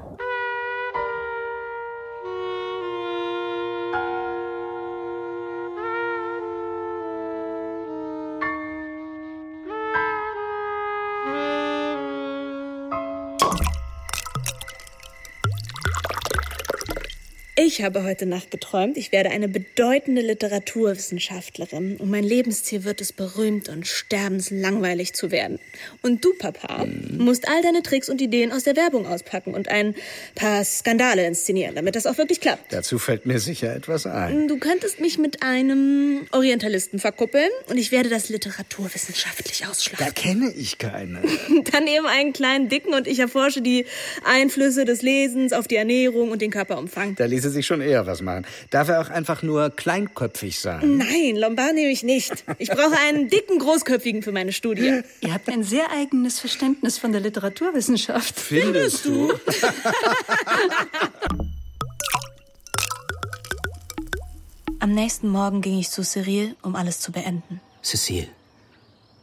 Ich habe heute Nacht geträumt, ich werde eine bedeutende Literaturwissenschaftlerin und mein Lebensziel wird es, berühmt und sterbenslangweilig zu werden. Und du, Papa, mhm. musst all deine Tricks und Ideen aus der Werbung auspacken und ein paar Skandale inszenieren, damit das auch wirklich klappt. Dazu fällt mir sicher etwas ein. Du könntest mich mit einem Orientalisten verkuppeln und ich werde das literaturwissenschaftlich ausschlachten. Da kenne ich keine. Dann eben einen kleinen Dicken und ich erforsche die Einflüsse des Lesens auf die Ernährung und den Körperumfang. Da ließe sich schon eher was machen. Darf er auch einfach nur kleinköpfig sein? Nein, Lombard nehme ich nicht. Ich brauche einen dicken Großköpfigen für meine Studie. Ihr habt ein sehr eigenes Verständnis von der Literaturwissenschaft. Findest du? Am nächsten Morgen ging ich zu Cyril, um alles zu beenden. Cécile,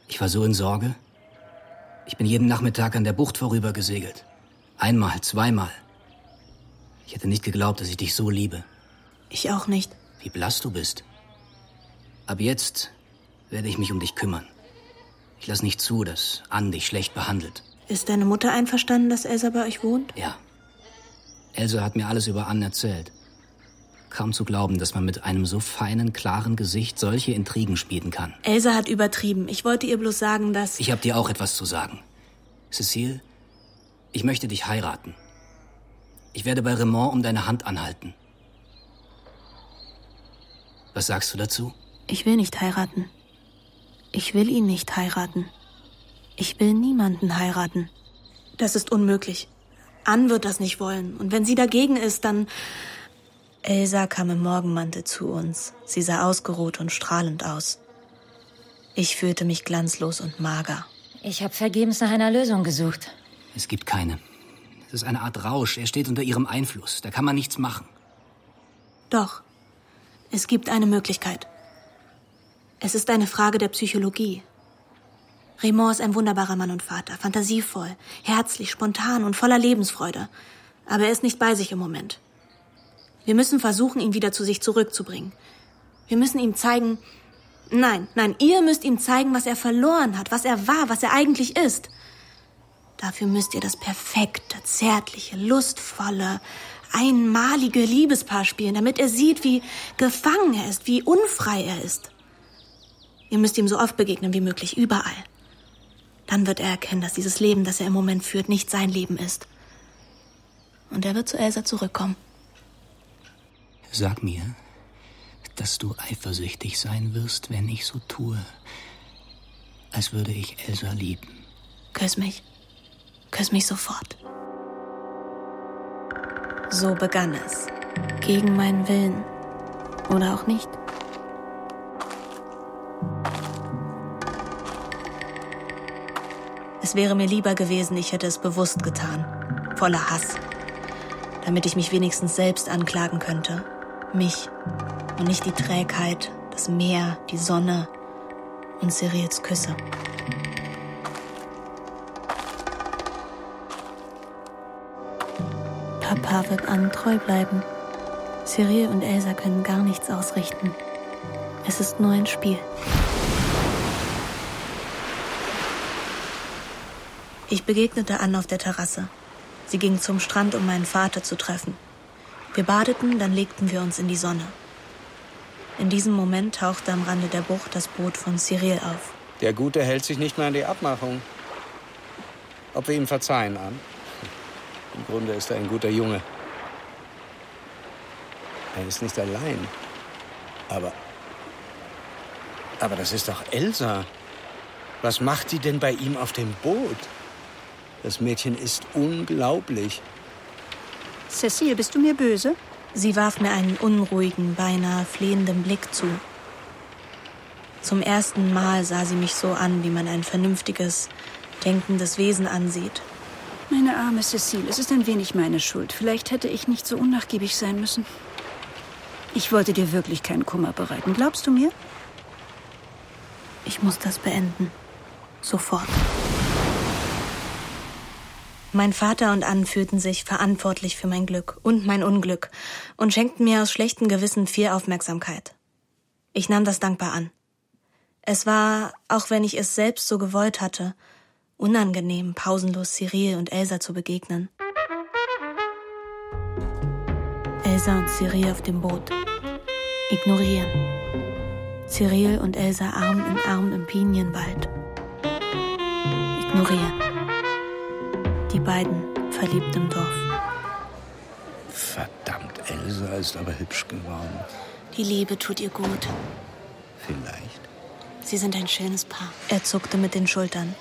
ich war so in Sorge. Ich bin jeden Nachmittag an der Bucht vorübergesegelt. Einmal, zweimal. Ich hätte nicht geglaubt, dass ich dich so liebe. Ich auch nicht. Wie blass du bist. Ab jetzt werde ich mich um dich kümmern. Ich lasse nicht zu, dass Ann dich schlecht behandelt. Ist deine Mutter einverstanden, dass Elsa bei euch wohnt? Ja. Elsa hat mir alles über Ann erzählt. Kaum zu glauben, dass man mit einem so feinen, klaren Gesicht solche Intrigen spielen kann. Elsa hat übertrieben. Ich wollte ihr bloß sagen, dass... Ich habe dir auch etwas zu sagen. Cécile, ich möchte dich heiraten. Ich werde bei Raymond um deine Hand anhalten. Was sagst du dazu? Ich will nicht heiraten. Ich will ihn nicht heiraten. Ich will niemanden heiraten. Das ist unmöglich. Ann wird das nicht wollen. Und wenn sie dagegen ist, dann... Elsa kam im Morgenmantel zu uns. Sie sah ausgeruht und strahlend aus. Ich fühlte mich glanzlos und mager. Ich habe vergebens nach einer Lösung gesucht. Es gibt keine. Das ist eine Art Rausch. Er steht unter ihrem Einfluss. Da kann man nichts machen. Doch. Es gibt eine Möglichkeit. Es ist eine Frage der Psychologie. Raymond ist ein wunderbarer Mann und Vater, fantasievoll, herzlich, spontan und voller Lebensfreude. Aber er ist nicht bei sich im Moment. Wir müssen versuchen, ihn wieder zu sich zurückzubringen. Wir müssen ihm zeigen... Nein, nein, ihr müsst ihm zeigen, was er verloren hat, was er war, was er eigentlich ist. Dafür müsst ihr das perfekte, zärtliche, lustvolle, einmalige Liebespaar spielen, damit er sieht, wie gefangen er ist, wie unfrei er ist. Ihr müsst ihm so oft begegnen wie möglich, überall. Dann wird er erkennen, dass dieses Leben, das er im Moment führt, nicht sein Leben ist. Und er wird zu Elsa zurückkommen. Sag mir, dass du eifersüchtig sein wirst, wenn ich so tue, als würde ich Elsa lieben. Küss mich. Küss mich sofort. So begann es. Gegen meinen Willen. Oder auch nicht. Es wäre mir lieber gewesen, ich hätte es bewusst getan. Voller Hass. Damit ich mich wenigstens selbst anklagen könnte. Mich. Und nicht die Trägheit, das Meer, die Sonne und Cyrils Küsse. Papa wird Anne treu bleiben. Cyril und Elsa können gar nichts ausrichten. Es ist nur ein Spiel. Ich begegnete Anne auf der Terrasse. Sie ging zum Strand, um meinen Vater zu treffen. Wir badeten, dann legten wir uns in die Sonne. In diesem Moment tauchte am Rande der Bucht das Boot von Cyril auf. Der Gute hält sich nicht mehr an die Abmachung. Ob wir ihm verzeihen, Ann? Im Grunde ist er ein guter Junge. Er ist nicht allein. Aber... Aber das ist doch Elsa. Was macht die denn bei ihm auf dem Boot? Das Mädchen ist unglaublich. Cécile, bist du mir böse? Sie warf mir einen unruhigen, beinahe flehenden Blick zu. Zum ersten Mal sah sie mich so an, wie man ein vernünftiges, denkendes Wesen ansieht. Meine arme Cécile, es ist ein wenig meine Schuld. Vielleicht hätte ich nicht so unnachgiebig sein müssen. Ich wollte dir wirklich keinen Kummer bereiten. Glaubst du mir? Ich muss das beenden. Sofort. Mein Vater und Anne fühlten sich verantwortlich für mein Glück und mein Unglück und schenkten mir aus schlechtem Gewissen viel Aufmerksamkeit. Ich nahm das dankbar an. Es war, auch wenn ich es selbst so gewollt hatte, unangenehm, pausenlos Cyril und Elsa zu begegnen. Elsa und Cyril auf dem Boot. Ignorieren. Cyril und Elsa Arm in Arm im Pinienwald. Ignorieren. Die beiden verliebt im Dorf. Verdammt, Elsa ist aber hübsch geworden. Die Liebe tut ihr gut. Vielleicht. Sie sind ein schönes Paar. Er zuckte mit den Schultern.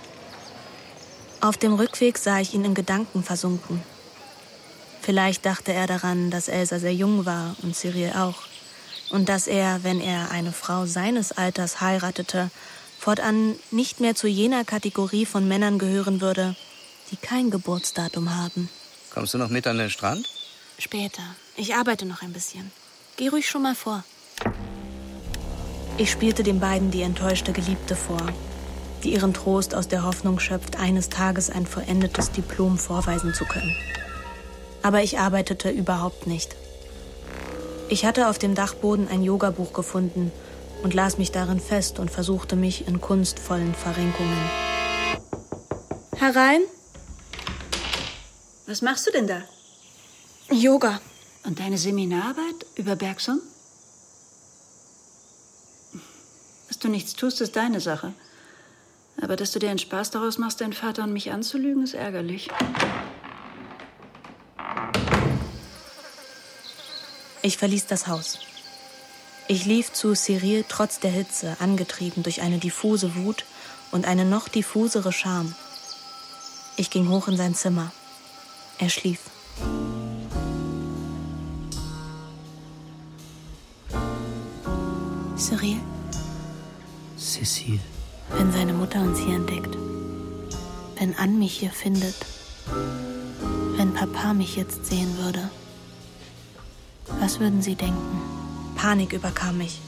Auf dem Rückweg sah ich ihn in Gedanken versunken. Vielleicht dachte er daran, dass Elsa sehr jung war und Cyril auch. Und dass er, wenn er eine Frau seines Alters heiratete, fortan nicht mehr zu jener Kategorie von Männern gehören würde, die kein Geburtsdatum haben. Kommst du noch mit an den Strand? Später. Ich arbeite noch ein bisschen. Geh ruhig schon mal vor. Ich spielte den beiden die enttäuschte Geliebte vor, die ihren Trost aus der Hoffnung schöpft, eines Tages ein vollendetes Diplom vorweisen zu können. Aber ich arbeitete überhaupt nicht. Ich hatte auf dem Dachboden ein Yogabuch gefunden und las mich darin fest und versuchte mich in kunstvollen Verrenkungen. Herein! Was machst du denn da? Yoga. Und deine Seminararbeit über Bergson? Dass du nichts tust, ist deine Sache. Aber dass du dir einen Spaß daraus machst, deinen Vater und mich anzulügen, ist ärgerlich. Ich verließ das Haus. Ich lief zu Cyril trotz der Hitze, angetrieben durch eine diffuse Wut und eine noch diffusere Scham. Ich ging hoch in sein Zimmer. Er schlief. Cyril? Cécile. Wenn seine Mutter uns hier entdeckt. Wenn Anne mich hier findet. Wenn Papa mich jetzt sehen würde. Was würden sie denken? Panik überkam mich.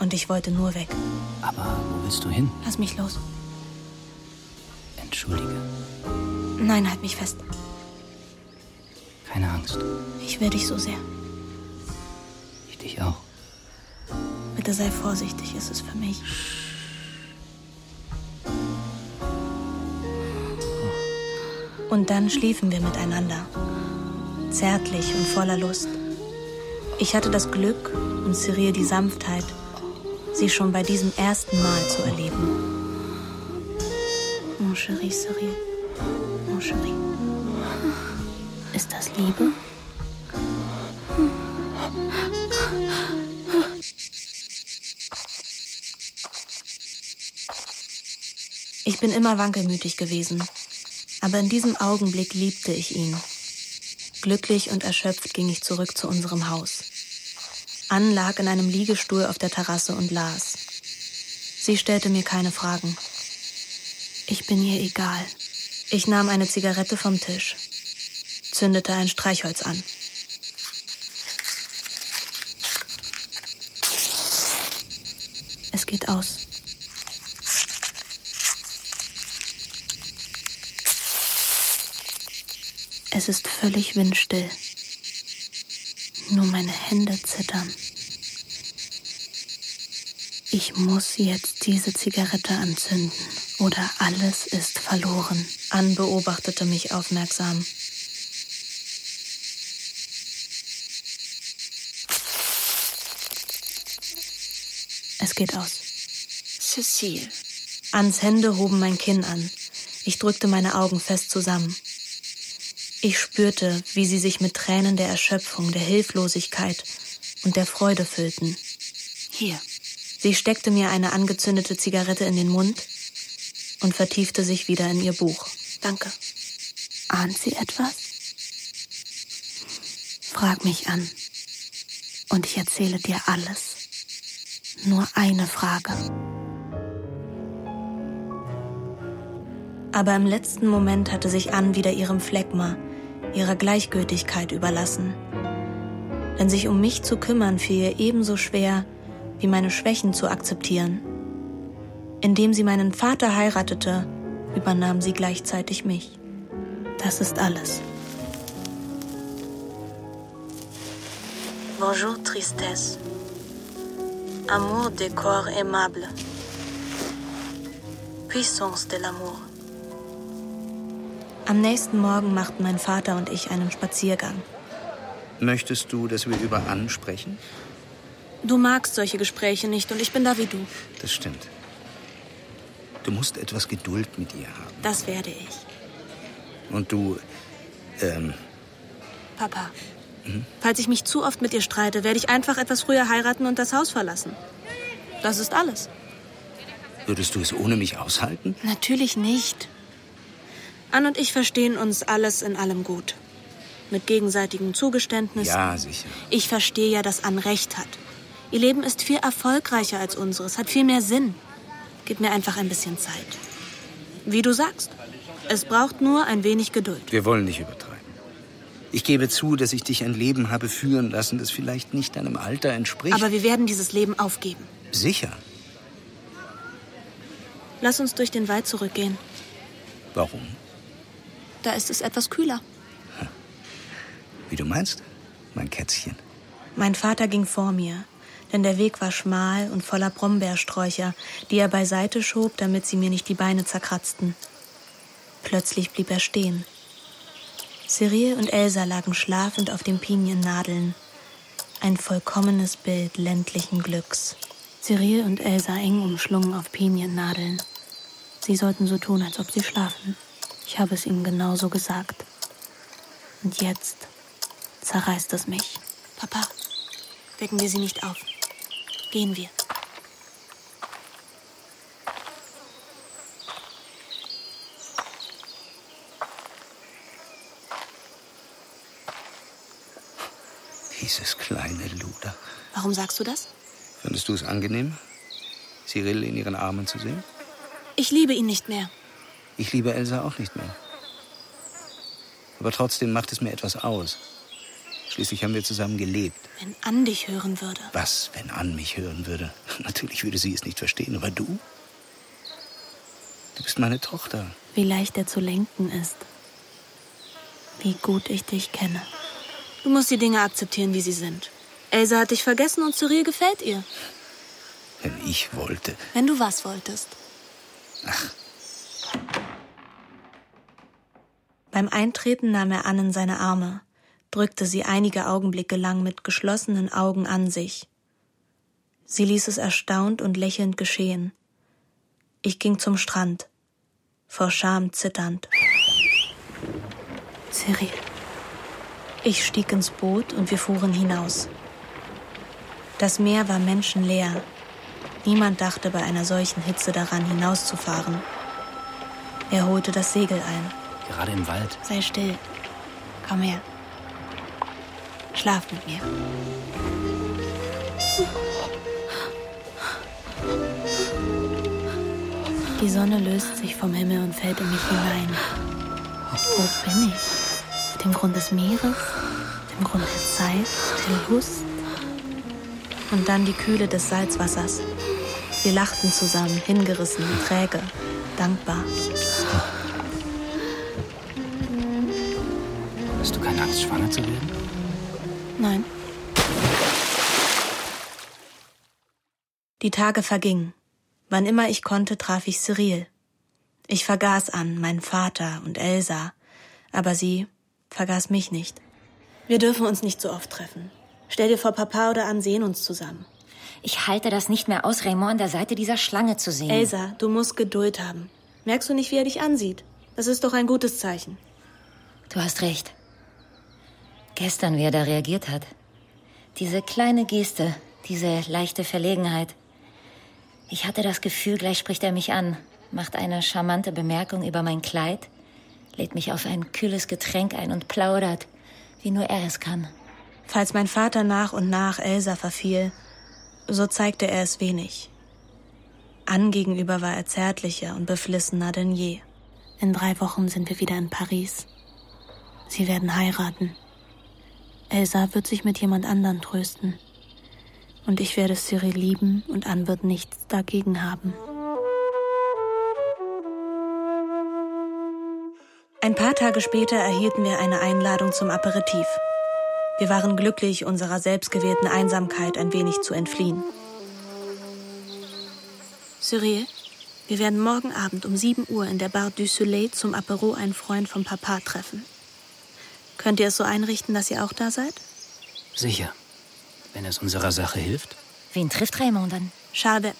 Und ich wollte nur weg. Aber wo willst du hin? Lass mich los. Entschuldige. Nein, halt mich fest. Keine Angst. Ich will dich so sehr. Ich dich auch. Bitte sei vorsichtig, es ist für mich. Und dann schliefen wir miteinander. Zärtlich und voller Lust. Ich hatte das Glück und Cyril die Sanftheit, sie schon bei diesem ersten Mal zu erleben. Mon chéri, Cyril. Mon chéri. Ist das Liebe? Ich bin immer wankelmütig gewesen. Aber in diesem Augenblick liebte ich ihn. Glücklich und erschöpft ging ich zurück zu unserem Haus. Ann lag in einem Liegestuhl auf der Terrasse und las. Sie stellte mir keine Fragen. Ich bin ihr egal. Ich nahm eine Zigarette vom Tisch, zündete ein Streichholz an. Es geht aus. Es ist völlig windstill. Nur meine Hände zittern. Ich muss jetzt diese Zigarette anzünden, oder alles ist verloren. Ann beobachtete mich aufmerksam. Es geht aus. Cécile. Anns Hände hoben mein Kinn an. Ich drückte meine Augen fest zusammen. Ich spürte, wie sie sich mit Tränen der Erschöpfung, der Hilflosigkeit und der Freude füllten. Hier. Sie steckte mir eine angezündete Zigarette in den Mund und vertiefte sich wieder in ihr Buch. Danke. Ahnt sie etwas? Frag mich an. Und ich erzähle dir alles. Nur eine Frage. Aber im letzten Moment hatte sich Ann wieder ihrem Phlegma, ihrer Gleichgültigkeit überlassen. Denn sich um mich zu kümmern fiel ihr ebenso schwer, wie meine Schwächen zu akzeptieren. Indem sie meinen Vater heiratete, übernahm sie gleichzeitig mich. Das ist alles. Bonjour Tristesse. Amour de corps aimable. Puissance de l'amour. Am nächsten Morgen machten mein Vater und ich einen Spaziergang. Möchtest du, dass wir über Ann sprechen? Du magst solche Gespräche nicht und ich bin da wie du. Das stimmt. Du musst etwas Geduld mit ihr haben. Das werde ich. Und du, ähm... Papa, hm? falls ich mich zu oft mit ihr streite, werde ich einfach etwas früher heiraten und das Haus verlassen. Das ist alles. Würdest du es ohne mich aushalten? Natürlich nicht. Ann und ich verstehen uns alles in allem gut. Mit gegenseitigen Zugeständnissen. Ja, sicher. Ich verstehe ja, dass Ann recht hat. Ihr Leben ist viel erfolgreicher als unseres, hat viel mehr Sinn. Gib mir einfach ein bisschen Zeit. Wie du sagst, es braucht nur ein wenig Geduld. Wir wollen nicht übertreiben. Ich gebe zu, dass ich dich ein Leben habe führen lassen, das vielleicht nicht deinem Alter entspricht. Aber wir werden dieses Leben aufgeben. Sicher. Lass uns durch den Wald zurückgehen. Warum? Da ist es etwas kühler. Wie du meinst, mein Kätzchen. Mein Vater ging vor mir, denn der Weg war schmal und voller Brombeersträucher, die er beiseite schob, damit sie mir nicht die Beine zerkratzten. Plötzlich blieb er stehen. Cyril und Elsa lagen schlafend auf den Piniennadeln. Ein vollkommenes Bild ländlichen Glücks. Cyril und Elsa eng umschlungen auf Piniennadeln. Sie sollten so tun, als ob sie schlafen. Ich habe es ihm genauso gesagt. Und jetzt zerreißt es mich. Papa, wecken wir sie nicht auf. Gehen wir. Dieses kleine Luder. Warum sagst du das? Findest du es angenehm, Cyril in ihren Armen zu sehen? Ich liebe ihn nicht mehr. Ich liebe Elsa auch nicht mehr. Aber trotzdem macht es mir etwas aus. Schließlich haben wir zusammen gelebt. Wenn An dich hören würde. Was, wenn An mich hören würde? Natürlich würde sie es nicht verstehen, aber du? Du bist meine Tochter. Wie leicht er zu lenken ist. Wie gut ich dich kenne. Du musst die Dinge akzeptieren, wie sie sind. Elsa hat dich vergessen und Cyril gefällt ihr. Wenn ich wollte. Wenn du was wolltest. Ach. Beim Eintreten nahm er Anne in seine Arme, drückte sie einige Augenblicke lang mit geschlossenen Augen an sich. Sie ließ es erstaunt und lächelnd geschehen. Ich ging zum Strand, vor Scham zitternd. Cyril. Ich stieg ins Boot und wir fuhren hinaus. Das Meer war menschenleer. Niemand dachte bei einer solchen Hitze daran, hinauszufahren. Er holte das Segel ein. Gerade im Wald. Sei still. Komm her. Schlaf mit mir. Die Sonne löst sich vom Himmel und fällt in mich hinein. Wo bin ich? Auf dem Grund des Meeres? Dem Grund der Zeit? Der Lust? Und dann die Kühle des Salzwassers. Wir lachten zusammen, hingerissen, träge, dankbar. Hast du keine Angst, schwanger zu werden? Nein. Die Tage vergingen. Wann immer ich konnte, traf ich Cyril. Ich vergaß An, meinen Vater und Elsa. Aber sie vergaß mich nicht. Wir dürfen uns nicht so oft treffen. Stell dir vor, Papa oder An sehen uns zusammen. Ich halte das nicht mehr aus, Raymond an der Seite dieser Schlange zu sehen. Elsa, du musst Geduld haben. Merkst du nicht, wie er dich ansieht? Das ist doch ein gutes Zeichen. Du hast recht. Gestern, wie er da reagiert hat. Diese kleine Geste, diese leichte Verlegenheit. Ich hatte das Gefühl, gleich spricht er mich an, macht eine charmante Bemerkung über mein Kleid, lädt mich auf ein kühles Getränk ein und plaudert, wie nur er es kann. Falls mein Vater nach und nach Elsa verfiel, so zeigte er es wenig. An gegenüber war er zärtlicher und beflissener denn je. In drei Wochen sind wir wieder in Paris. Sie werden heiraten. Elsa wird sich mit jemand anderem trösten. Und ich werde Cyril lieben und An wird nichts dagegen haben. Ein paar Tage später erhielten wir eine Einladung zum Aperitif. Wir waren glücklich, unserer selbstgewählten Einsamkeit ein wenig zu entfliehen. Cyril, wir werden morgen Abend um sieben Uhr in der Bar du Soleil zum Apéro einen Freund von Papa treffen. Könnt ihr es so einrichten, dass ihr auch da seid? Sicher, wenn es unserer Sache hilft. Wen trifft Raymond dann? Charles Webb.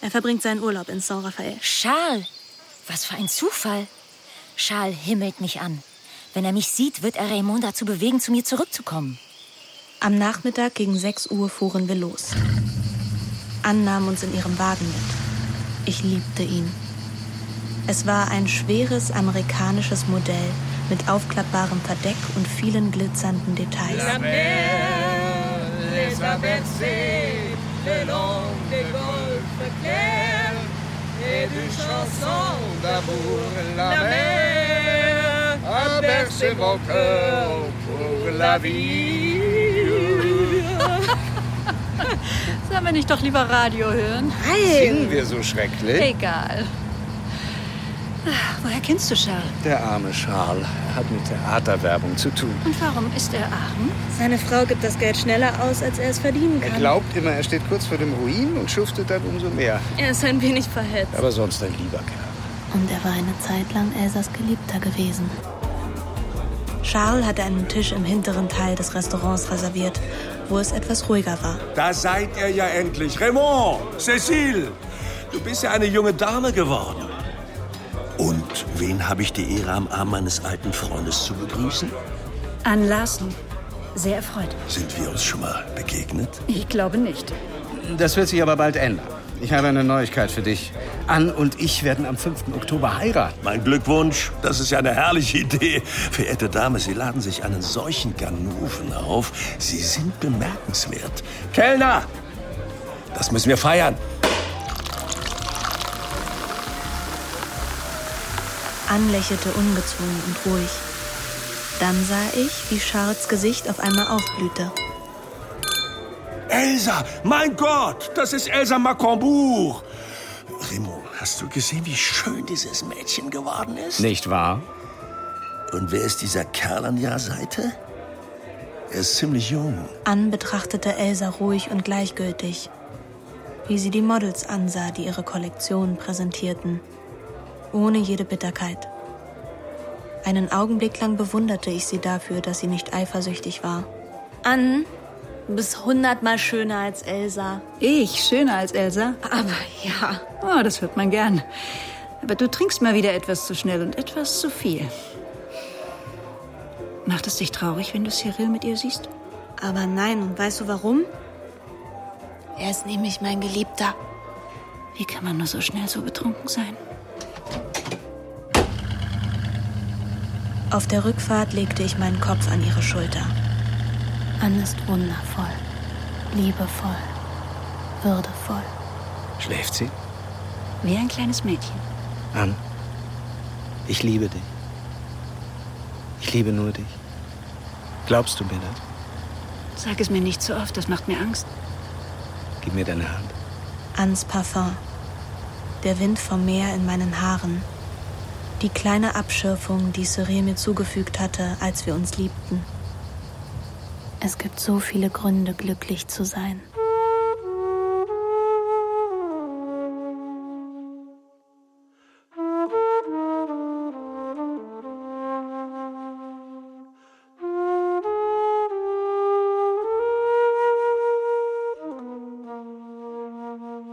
Er verbringt seinen Urlaub in Saint-Raphaël. Charles? Was für ein Zufall. Charles himmelt mich an. Wenn er mich sieht, wird er Raymond dazu bewegen, zu mir zurückzukommen. Am Nachmittag gegen sechs Uhr fuhren wir los. An nahm uns in ihrem Wagen mit. Ich liebte ihn. Es war ein schweres amerikanisches Modell mit aufklappbarem Verdeck und vielen glitzernden Details. Sollen wir nicht doch lieber Radio hören? Nein! Singen wir so schrecklich? Egal. Woher kennst du Charles? Der arme Charles hat mit Theaterwerbung zu tun. Und warum ist er arm? Seine Frau gibt das Geld schneller aus, als er es verdienen kann. Er glaubt immer, er steht kurz vor dem Ruin und schuftet dann umso mehr. Er ist ein wenig verhetzt. Aber sonst ein lieber Kerl. Und er war eine Zeit lang Elsas Geliebter gewesen. Charles hatte einen Tisch im hinteren Teil des Restaurants reserviert, wo es etwas ruhiger war. Da seid ihr ja endlich. Raymond, Cécile, du bist ja eine junge Dame geworden. Und wen habe ich die Ehre, am Arm meines alten Freundes zu begrüßen? An Larsen. Sehr erfreut. Sind wir uns schon mal begegnet? Ich glaube nicht. Das wird sich aber bald ändern. Ich habe eine Neuigkeit für dich. An und ich werden am fünften Oktober heiraten. Mein Glückwunsch. Das ist ja eine herrliche Idee. Verehrte Dame, Sie laden sich einen solchen Ganoven auf. Sie sind bemerkenswert. Kellner! Das müssen wir feiern. An lächelte ungezwungen und ruhig. Dann sah ich, wie Schards Gesicht auf einmal aufblühte. Elsa! Mein Gott! Das ist Elsa Macombourg! Raymond, hast du gesehen, wie schön dieses Mädchen geworden ist? Nicht wahr? Und wer ist dieser Kerl an ihrer Seite? Er ist ziemlich jung. Ann betrachtete Elsa ruhig und gleichgültig, wie sie die Models ansah, die ihre Kollektion präsentierten, ohne jede Bitterkeit. Einen Augenblick lang bewunderte ich sie dafür, dass sie nicht eifersüchtig war. Ann, du bist hundertmal schöner als Elsa. Ich? Schöner als Elsa? Aber ja. Oh, das hört man gern. Aber du trinkst mal wieder etwas zu schnell und etwas zu viel. Macht es dich traurig, wenn du Cyril mit ihr siehst? Aber nein, und weißt du warum? Er ist nämlich mein Geliebter. Wie kann man nur so schnell so betrunken sein? Auf der Rückfahrt legte ich meinen Kopf an ihre Schulter. Ann ist wundervoll, liebevoll, würdevoll. Schläft sie? Wie ein kleines Mädchen. Ann, ich liebe dich. Ich liebe nur dich. Glaubst du mir das? Sag es mir nicht so oft, das macht mir Angst. Gib mir deine Hand. Anns Parfum. Der Wind vom Meer in meinen Haaren. Die kleine Abschürfung, die Cyril mir zugefügt hatte, als wir uns liebten. Es gibt so viele Gründe, glücklich zu sein.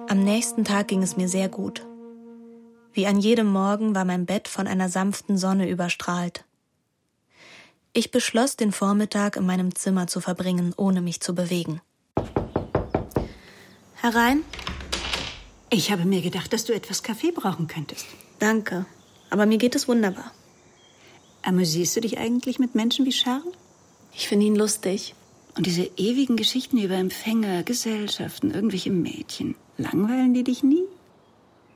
Am nächsten Tag ging es mir sehr gut. Wie an jedem Morgen war mein Bett von einer sanften Sonne überstrahlt. Ich beschloss, den Vormittag in meinem Zimmer zu verbringen, ohne mich zu bewegen. Herein? Ich habe mir gedacht, dass du etwas Kaffee brauchen könntest. Danke, aber mir geht es wunderbar. Amüsierst du dich eigentlich mit Menschen wie Charles? Ich finde ihn lustig. Und diese ewigen Geschichten über Empfänger, Gesellschaften, irgendwelche Mädchen, langweilen die dich nie?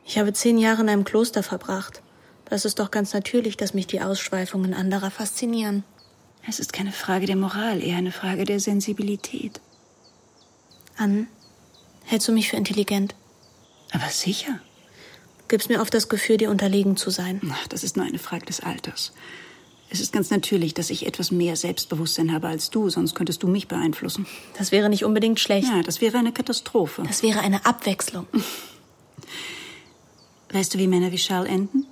Ich habe zehn Jahre in einem Kloster verbracht. Das ist doch ganz natürlich, dass mich die Ausschweifungen anderer faszinieren. Es ist keine Frage der Moral, eher eine Frage der Sensibilität. Ann, hältst du mich für intelligent? Aber sicher. Gibst mir oft das Gefühl, dir unterlegen zu sein. Ach, das ist nur eine Frage des Alters. Es ist ganz natürlich, dass ich etwas mehr Selbstbewusstsein habe als du, sonst könntest du mich beeinflussen. Das wäre nicht unbedingt schlecht. Ja, das wäre eine Katastrophe. Das wäre eine Abwechslung. Weißt du, wie Männer wie Charles enden?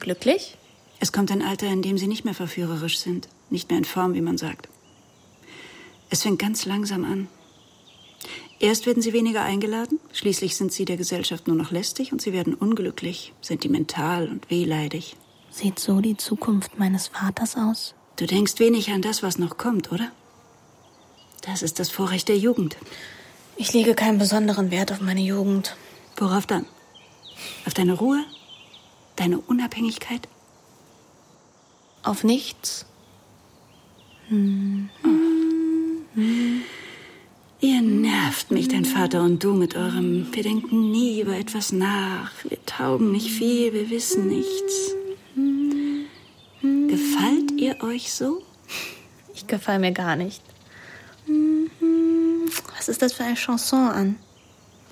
Glücklich? Es kommt ein Alter, in dem sie nicht mehr verführerisch sind. Nicht mehr in Form, wie man sagt. Es fängt ganz langsam an. Erst werden sie weniger eingeladen, schließlich sind sie der Gesellschaft nur noch lästig und sie werden unglücklich, sentimental und wehleidig. Sieht so die Zukunft meines Vaters aus? Du denkst wenig an das, was noch kommt, oder? Das ist das Vorrecht der Jugend. Ich lege keinen besonderen Wert auf meine Jugend. Worauf dann? Auf deine Ruhe? Deine Unabhängigkeit? Auf nichts? Hm. Oh. Hm. Ihr nervt mich, dein Vater und du, mit eurem "Wir denken nie über etwas nach, wir taugen nicht viel, wir wissen nichts." Gefällt ihr euch so? Ich gefall mir gar nicht. Was ist das für eine Chanson, Ann?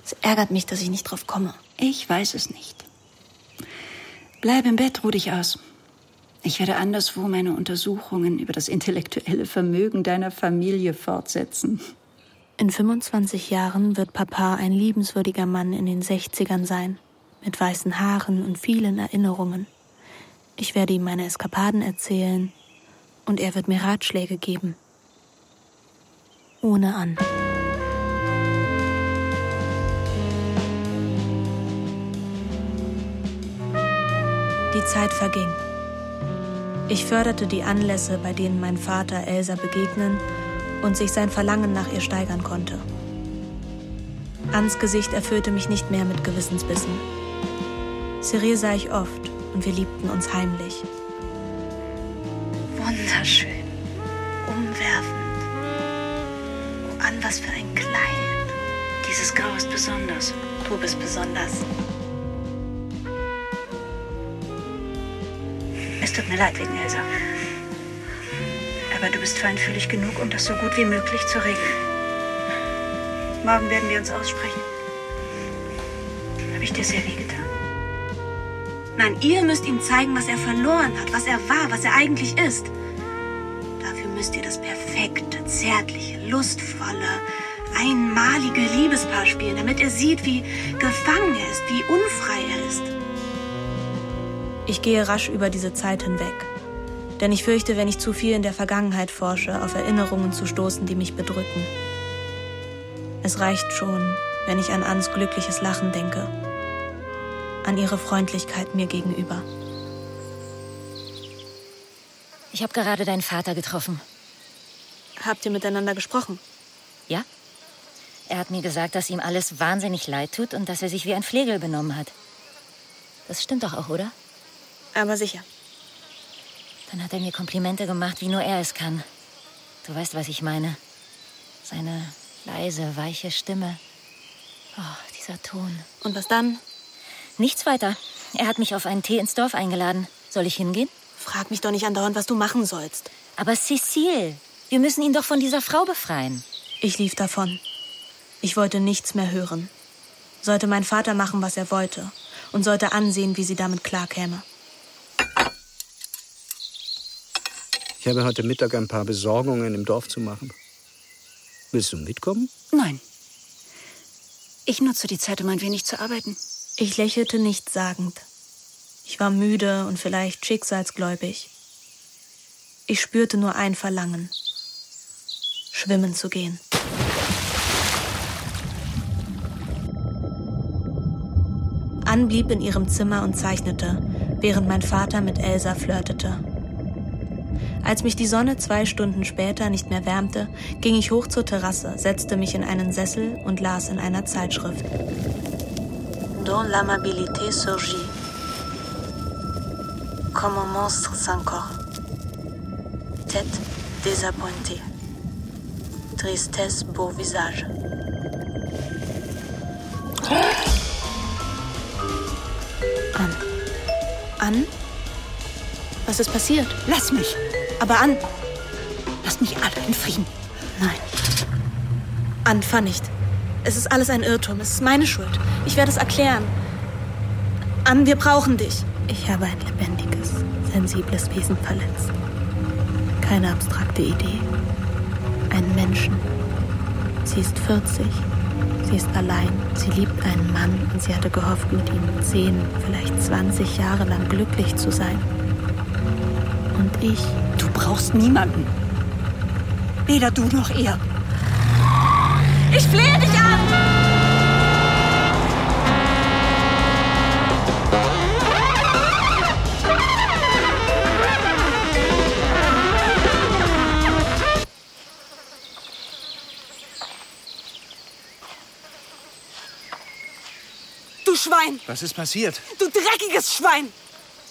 Es ärgert mich, dass ich nicht drauf komme. Ich weiß es nicht. Bleib im Bett, ruh dich aus. Ich werde anderswo meine Untersuchungen über das intellektuelle Vermögen deiner Familie fortsetzen. In fünfundzwanzig Jahren wird Papa ein liebenswürdiger Mann in den sechzigern sein, mit weißen Haaren und vielen Erinnerungen. Ich werde ihm meine Eskapaden erzählen und er wird mir Ratschläge geben. Ohne Ann. Die Zeit verging. Ich förderte die Anlässe, bei denen mein Vater Elsa begegnen und sich sein Verlangen nach ihr steigern konnte. Anns Gesicht erfüllte mich nicht mehr mit Gewissensbissen. Cyril sah ich oft und wir liebten uns heimlich. Wunderschön, umwerfend. Oh Ann, was für ein Kleid. Dieses Grau ist besonders. Du bist besonders. Es tut mir leid wegen Elsa. Aber du bist feinfühlig genug, um das so gut wie möglich zu regeln. Morgen werden wir uns aussprechen. Habe ich dir sehr wehgetan? Nein, ihr müsst ihm zeigen, was er verloren hat, was er war, was er eigentlich ist. Dafür müsst ihr das perfekte, zärtliche, lustvolle, einmalige Liebespaar spielen, damit er sieht, wie gefangen er ist, wie unfrei er ist. Ich gehe rasch über diese Zeit hinweg. Denn ich fürchte, wenn ich zu viel in der Vergangenheit forsche, auf Erinnerungen zu stoßen, die mich bedrücken. Es reicht schon, wenn ich an Anns glückliches Lachen denke. An ihre Freundlichkeit mir gegenüber. Ich habe gerade deinen Vater getroffen. Habt ihr miteinander gesprochen? Ja. Er hat mir gesagt, dass ihm alles wahnsinnig leid tut und dass er sich wie ein Flegel benommen hat. Das stimmt doch auch, oder? Aber sicher. Dann hat er mir Komplimente gemacht, wie nur er es kann. Du weißt, was ich meine. Seine leise, weiche Stimme. Oh, dieser Ton. Und was dann? Nichts weiter. Er hat mich auf einen Tee ins Dorf eingeladen. Soll ich hingehen? Frag mich doch nicht andauernd, was du machen sollst. Aber Cécile, wir müssen ihn doch von dieser Frau befreien. Ich lief davon. Ich wollte nichts mehr hören. Sollte mein Vater machen, was er wollte. Und sollte ansehen, wie sie damit klarkäme. Ich habe heute Mittag ein paar Besorgungen im Dorf zu machen. Willst du mitkommen? Nein. Ich nutze die Zeit, um ein wenig zu arbeiten. Ich lächelte nichtssagend. Ich war müde und vielleicht schicksalsgläubig. Ich spürte nur ein Verlangen. Schwimmen zu gehen. Ann blieb in ihrem Zimmer und zeichnete, während mein Vater mit Elsa flirtete. Als mich die Sonne zwei Stunden später nicht mehr wärmte, ging ich hoch zur Terrasse, setzte mich in einen Sessel und las in einer Zeitschrift. Dans l'amabilité surgit, comme un monstre sans corps, tête désappointée, tristesse beau visage. Ann. Ann? Was ist passiert? Lass mich! Aber Ann! Lass mich alle in Frieden! Nein. Ann, fahr nicht. Es ist alles ein Irrtum. Es ist meine Schuld. Ich werde es erklären. Ann, wir brauchen dich. Ich habe ein lebendiges, sensibles Wesen verletzt. Keine abstrakte Idee. Einen Menschen. Sie ist vierzig. Sie ist allein. Sie liebt einen Mann und sie hatte gehofft, mit ihm zehn, vielleicht zwanzig Jahre lang glücklich zu sein. Und ich? Du brauchst niemanden. Weder du noch er. Ich flehe dich an! Du Schwein! Was ist passiert? Du dreckiges Schwein!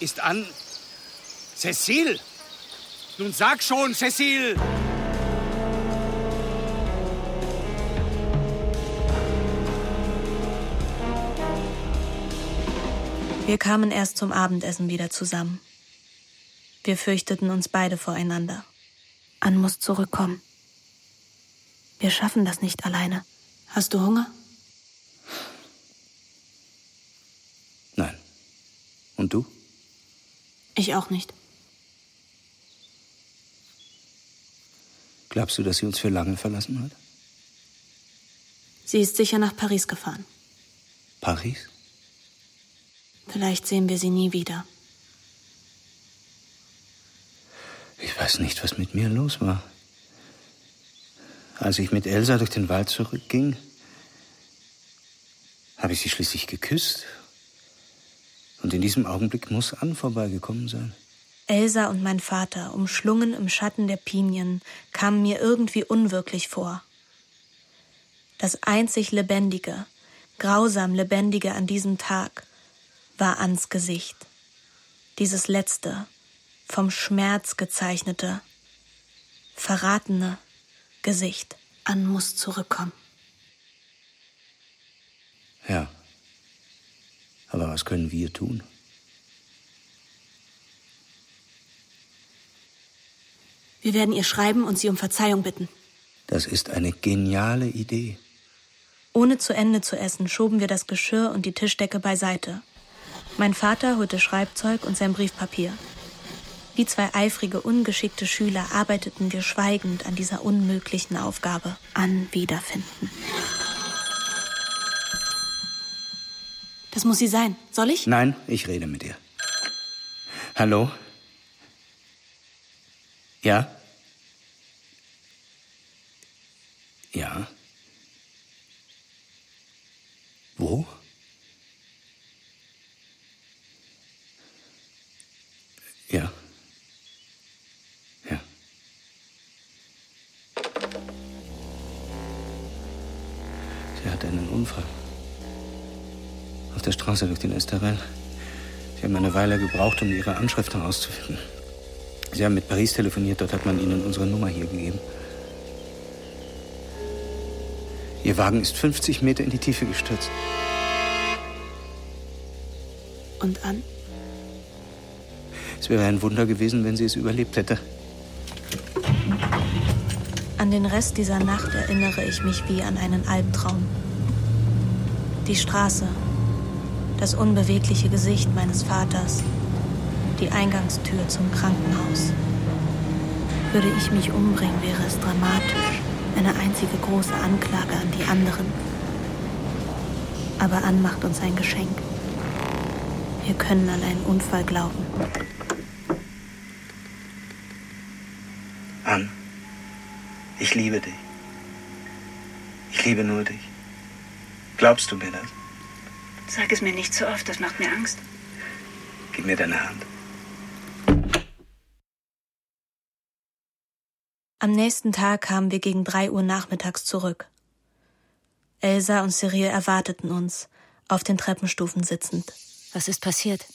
Ist Ann... Cécile? Nun sag schon, Cécile! Wir kamen erst zum Abendessen wieder zusammen. Wir fürchteten uns beide voreinander. Ann muss zurückkommen. Wir schaffen das nicht alleine. Hast du Hunger? Nein. Und du? Ich auch nicht. Glaubst du, dass sie uns für lange verlassen hat? Sie ist sicher nach Paris gefahren. Paris? Vielleicht sehen wir sie nie wieder. Ich weiß nicht, was mit mir los war. Als ich mit Elsa durch den Wald zurückging, habe ich sie schließlich geküsst. Und in diesem Augenblick muss Ann vorbeigekommen sein. Elsa und mein Vater, umschlungen im Schatten der Pinien, kamen mir irgendwie unwirklich vor. Das einzig Lebendige, grausam Lebendige an diesem Tag war Anns Gesicht. Dieses letzte, vom Schmerz gezeichnete, verratene Gesicht. Ann muss zurückkommen. Ja. Aber was können wir tun? Wir werden ihr schreiben und sie um Verzeihung bitten. Das ist eine geniale Idee. Ohne zu Ende zu essen, schoben wir das Geschirr und die Tischdecke beiseite. Mein Vater holte Schreibzeug und sein Briefpapier. Wie zwei eifrige, ungeschickte Schüler arbeiteten wir schweigend an dieser unmöglichen Aufgabe. An Wiederfinden. Das muss sie sein. Soll ich? Nein, ich rede mit ihr. Hallo? Ja? Ja? Wo? Ja. Ja. Sie hatte einen Unfall. Auf der Straße durch den Esterel. Sie haben eine Weile gebraucht, um ihre Anschrift herauszufinden. Sie haben mit Paris telefoniert, dort hat man ihnen unsere Nummer hier gegeben. Ihr Wagen ist fünfzig Meter in die Tiefe gestürzt. Und an? Es wäre ein Wunder gewesen, wenn sie es überlebt hätte. An den Rest dieser Nacht erinnere ich mich wie an einen Albtraum. Die Straße, das unbewegliche Gesicht meines Vaters, die Eingangstür zum Krankenhaus. Würde ich mich umbringen, wäre es dramatisch. Eine einzige große Anklage an die anderen. Aber Ann macht uns ein Geschenk. Wir können an einen Unfall glauben. Ann, ich liebe dich. Ich liebe nur dich. Glaubst du mir das? Sag es mir nicht so oft, das macht mir Angst. Gib mir deine Hand. Am nächsten Tag kamen wir gegen drei Uhr nachmittags zurück. Elsa und Cyril erwarteten uns, auf den Treppenstufen sitzend. Was ist passiert?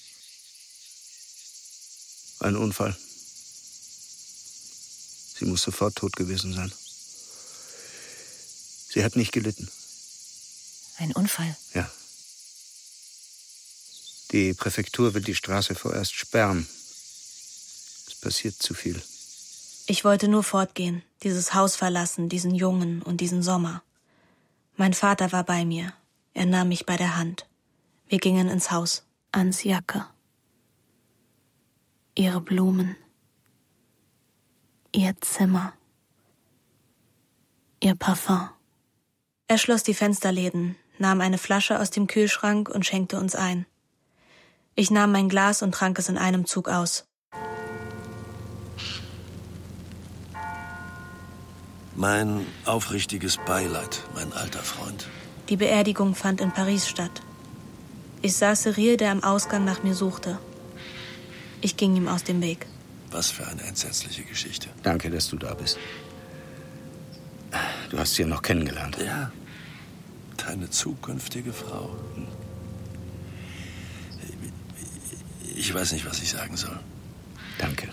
Ein Unfall. Sie muss sofort tot gewesen sein. Sie hat nicht gelitten. Ein Unfall? Ja. Die Präfektur will die Straße vorerst sperren. Es passiert zu viel. Ich wollte nur fortgehen, dieses Haus verlassen, diesen Jungen und diesen Sommer. Mein Vater war bei mir. Er nahm mich bei der Hand. Wir gingen ins Haus. Anns Jacke. Ihre Blumen. Ihr Zimmer. Ihr Parfum. Er schloss die Fensterläden, nahm eine Flasche aus dem Kühlschrank und schenkte uns ein. Ich nahm mein Glas und trank es in einem Zug aus. Mein aufrichtiges Beileid, mein alter Freund. Die Beerdigung fand in Paris statt. Ich sah Cyril, der am Ausgang nach mir suchte. Ich ging ihm aus dem Weg. Was für eine entsetzliche Geschichte. Danke, dass du da bist. Du hast sie ja noch kennengelernt. Ja, deine zukünftige Frau. Ich weiß nicht, was ich sagen soll. Danke.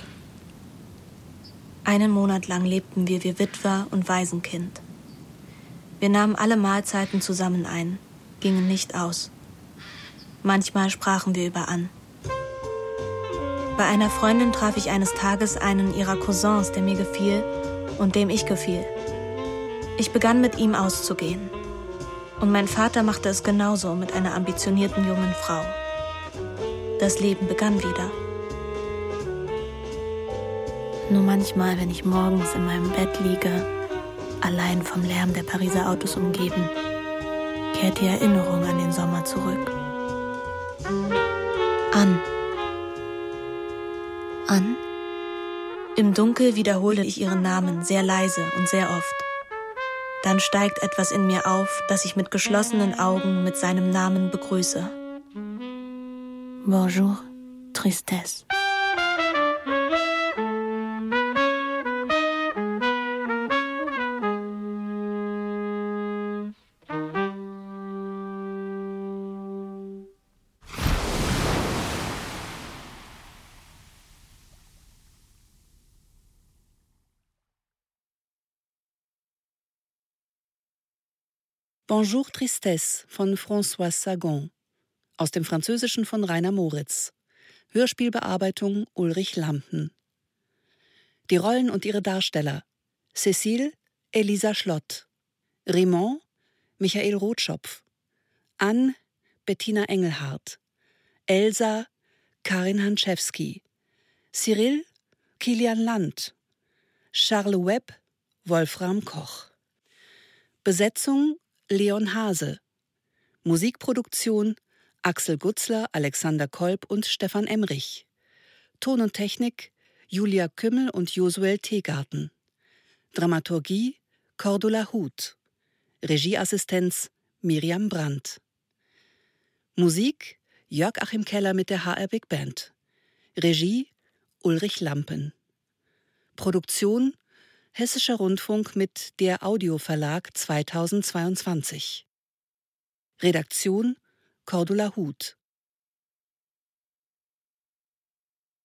Einen Monat lang lebten wir wie Witwer und Waisenkind. Wir nahmen alle Mahlzeiten zusammen ein, gingen nicht aus. Manchmal sprachen wir über Ann. Bei einer Freundin traf ich eines Tages einen ihrer Cousins, der mir gefiel und dem ich gefiel. Ich begann mit ihm auszugehen. Und mein Vater machte es genauso mit einer ambitionierten jungen Frau. Das Leben begann wieder. Nur manchmal, wenn ich morgens in meinem Bett liege, allein vom Lärm der Pariser Autos umgeben, kehrt die Erinnerung an den Sommer zurück. Ann. Ann? Im Dunkel wiederhole ich ihren Namen sehr leise und sehr oft. Dann steigt etwas in mir auf, das ich mit geschlossenen Augen mit seinem Namen begrüße. Bonjour, Tristesse. Bonjour Tristesse von Françoise Sagan, aus dem Französischen von Rainer Moritz. Hörspielbearbeitung Ulrich Lampen. Die Rollen und ihre Darsteller: Cécile, Elisa Schlott; Raymond, Michael Rotschopf; Anne, Bettina Engelhardt; Elsa, Karin Hanczewski; Cyril, Kilian Land; Charles Webb, Wolfram Koch. Besetzung: Leon Hase. Musikproduktion: Axel Gutzler, Alexander Kolb und Stefan Emrich. Ton und Technik: Julia Kümmel und Josuel Tegarten. Dramaturgie: Cordula Huth. Regieassistenz: Miriam Brandt. Musik: Jörg Achim Keller mit der H R Big Band. Regie: Ulrich Lampen. Produktion: Hessischer Rundfunk mit der Audioverlag zweitausendzweiundzwanzig. Redaktion: Cordula Huth.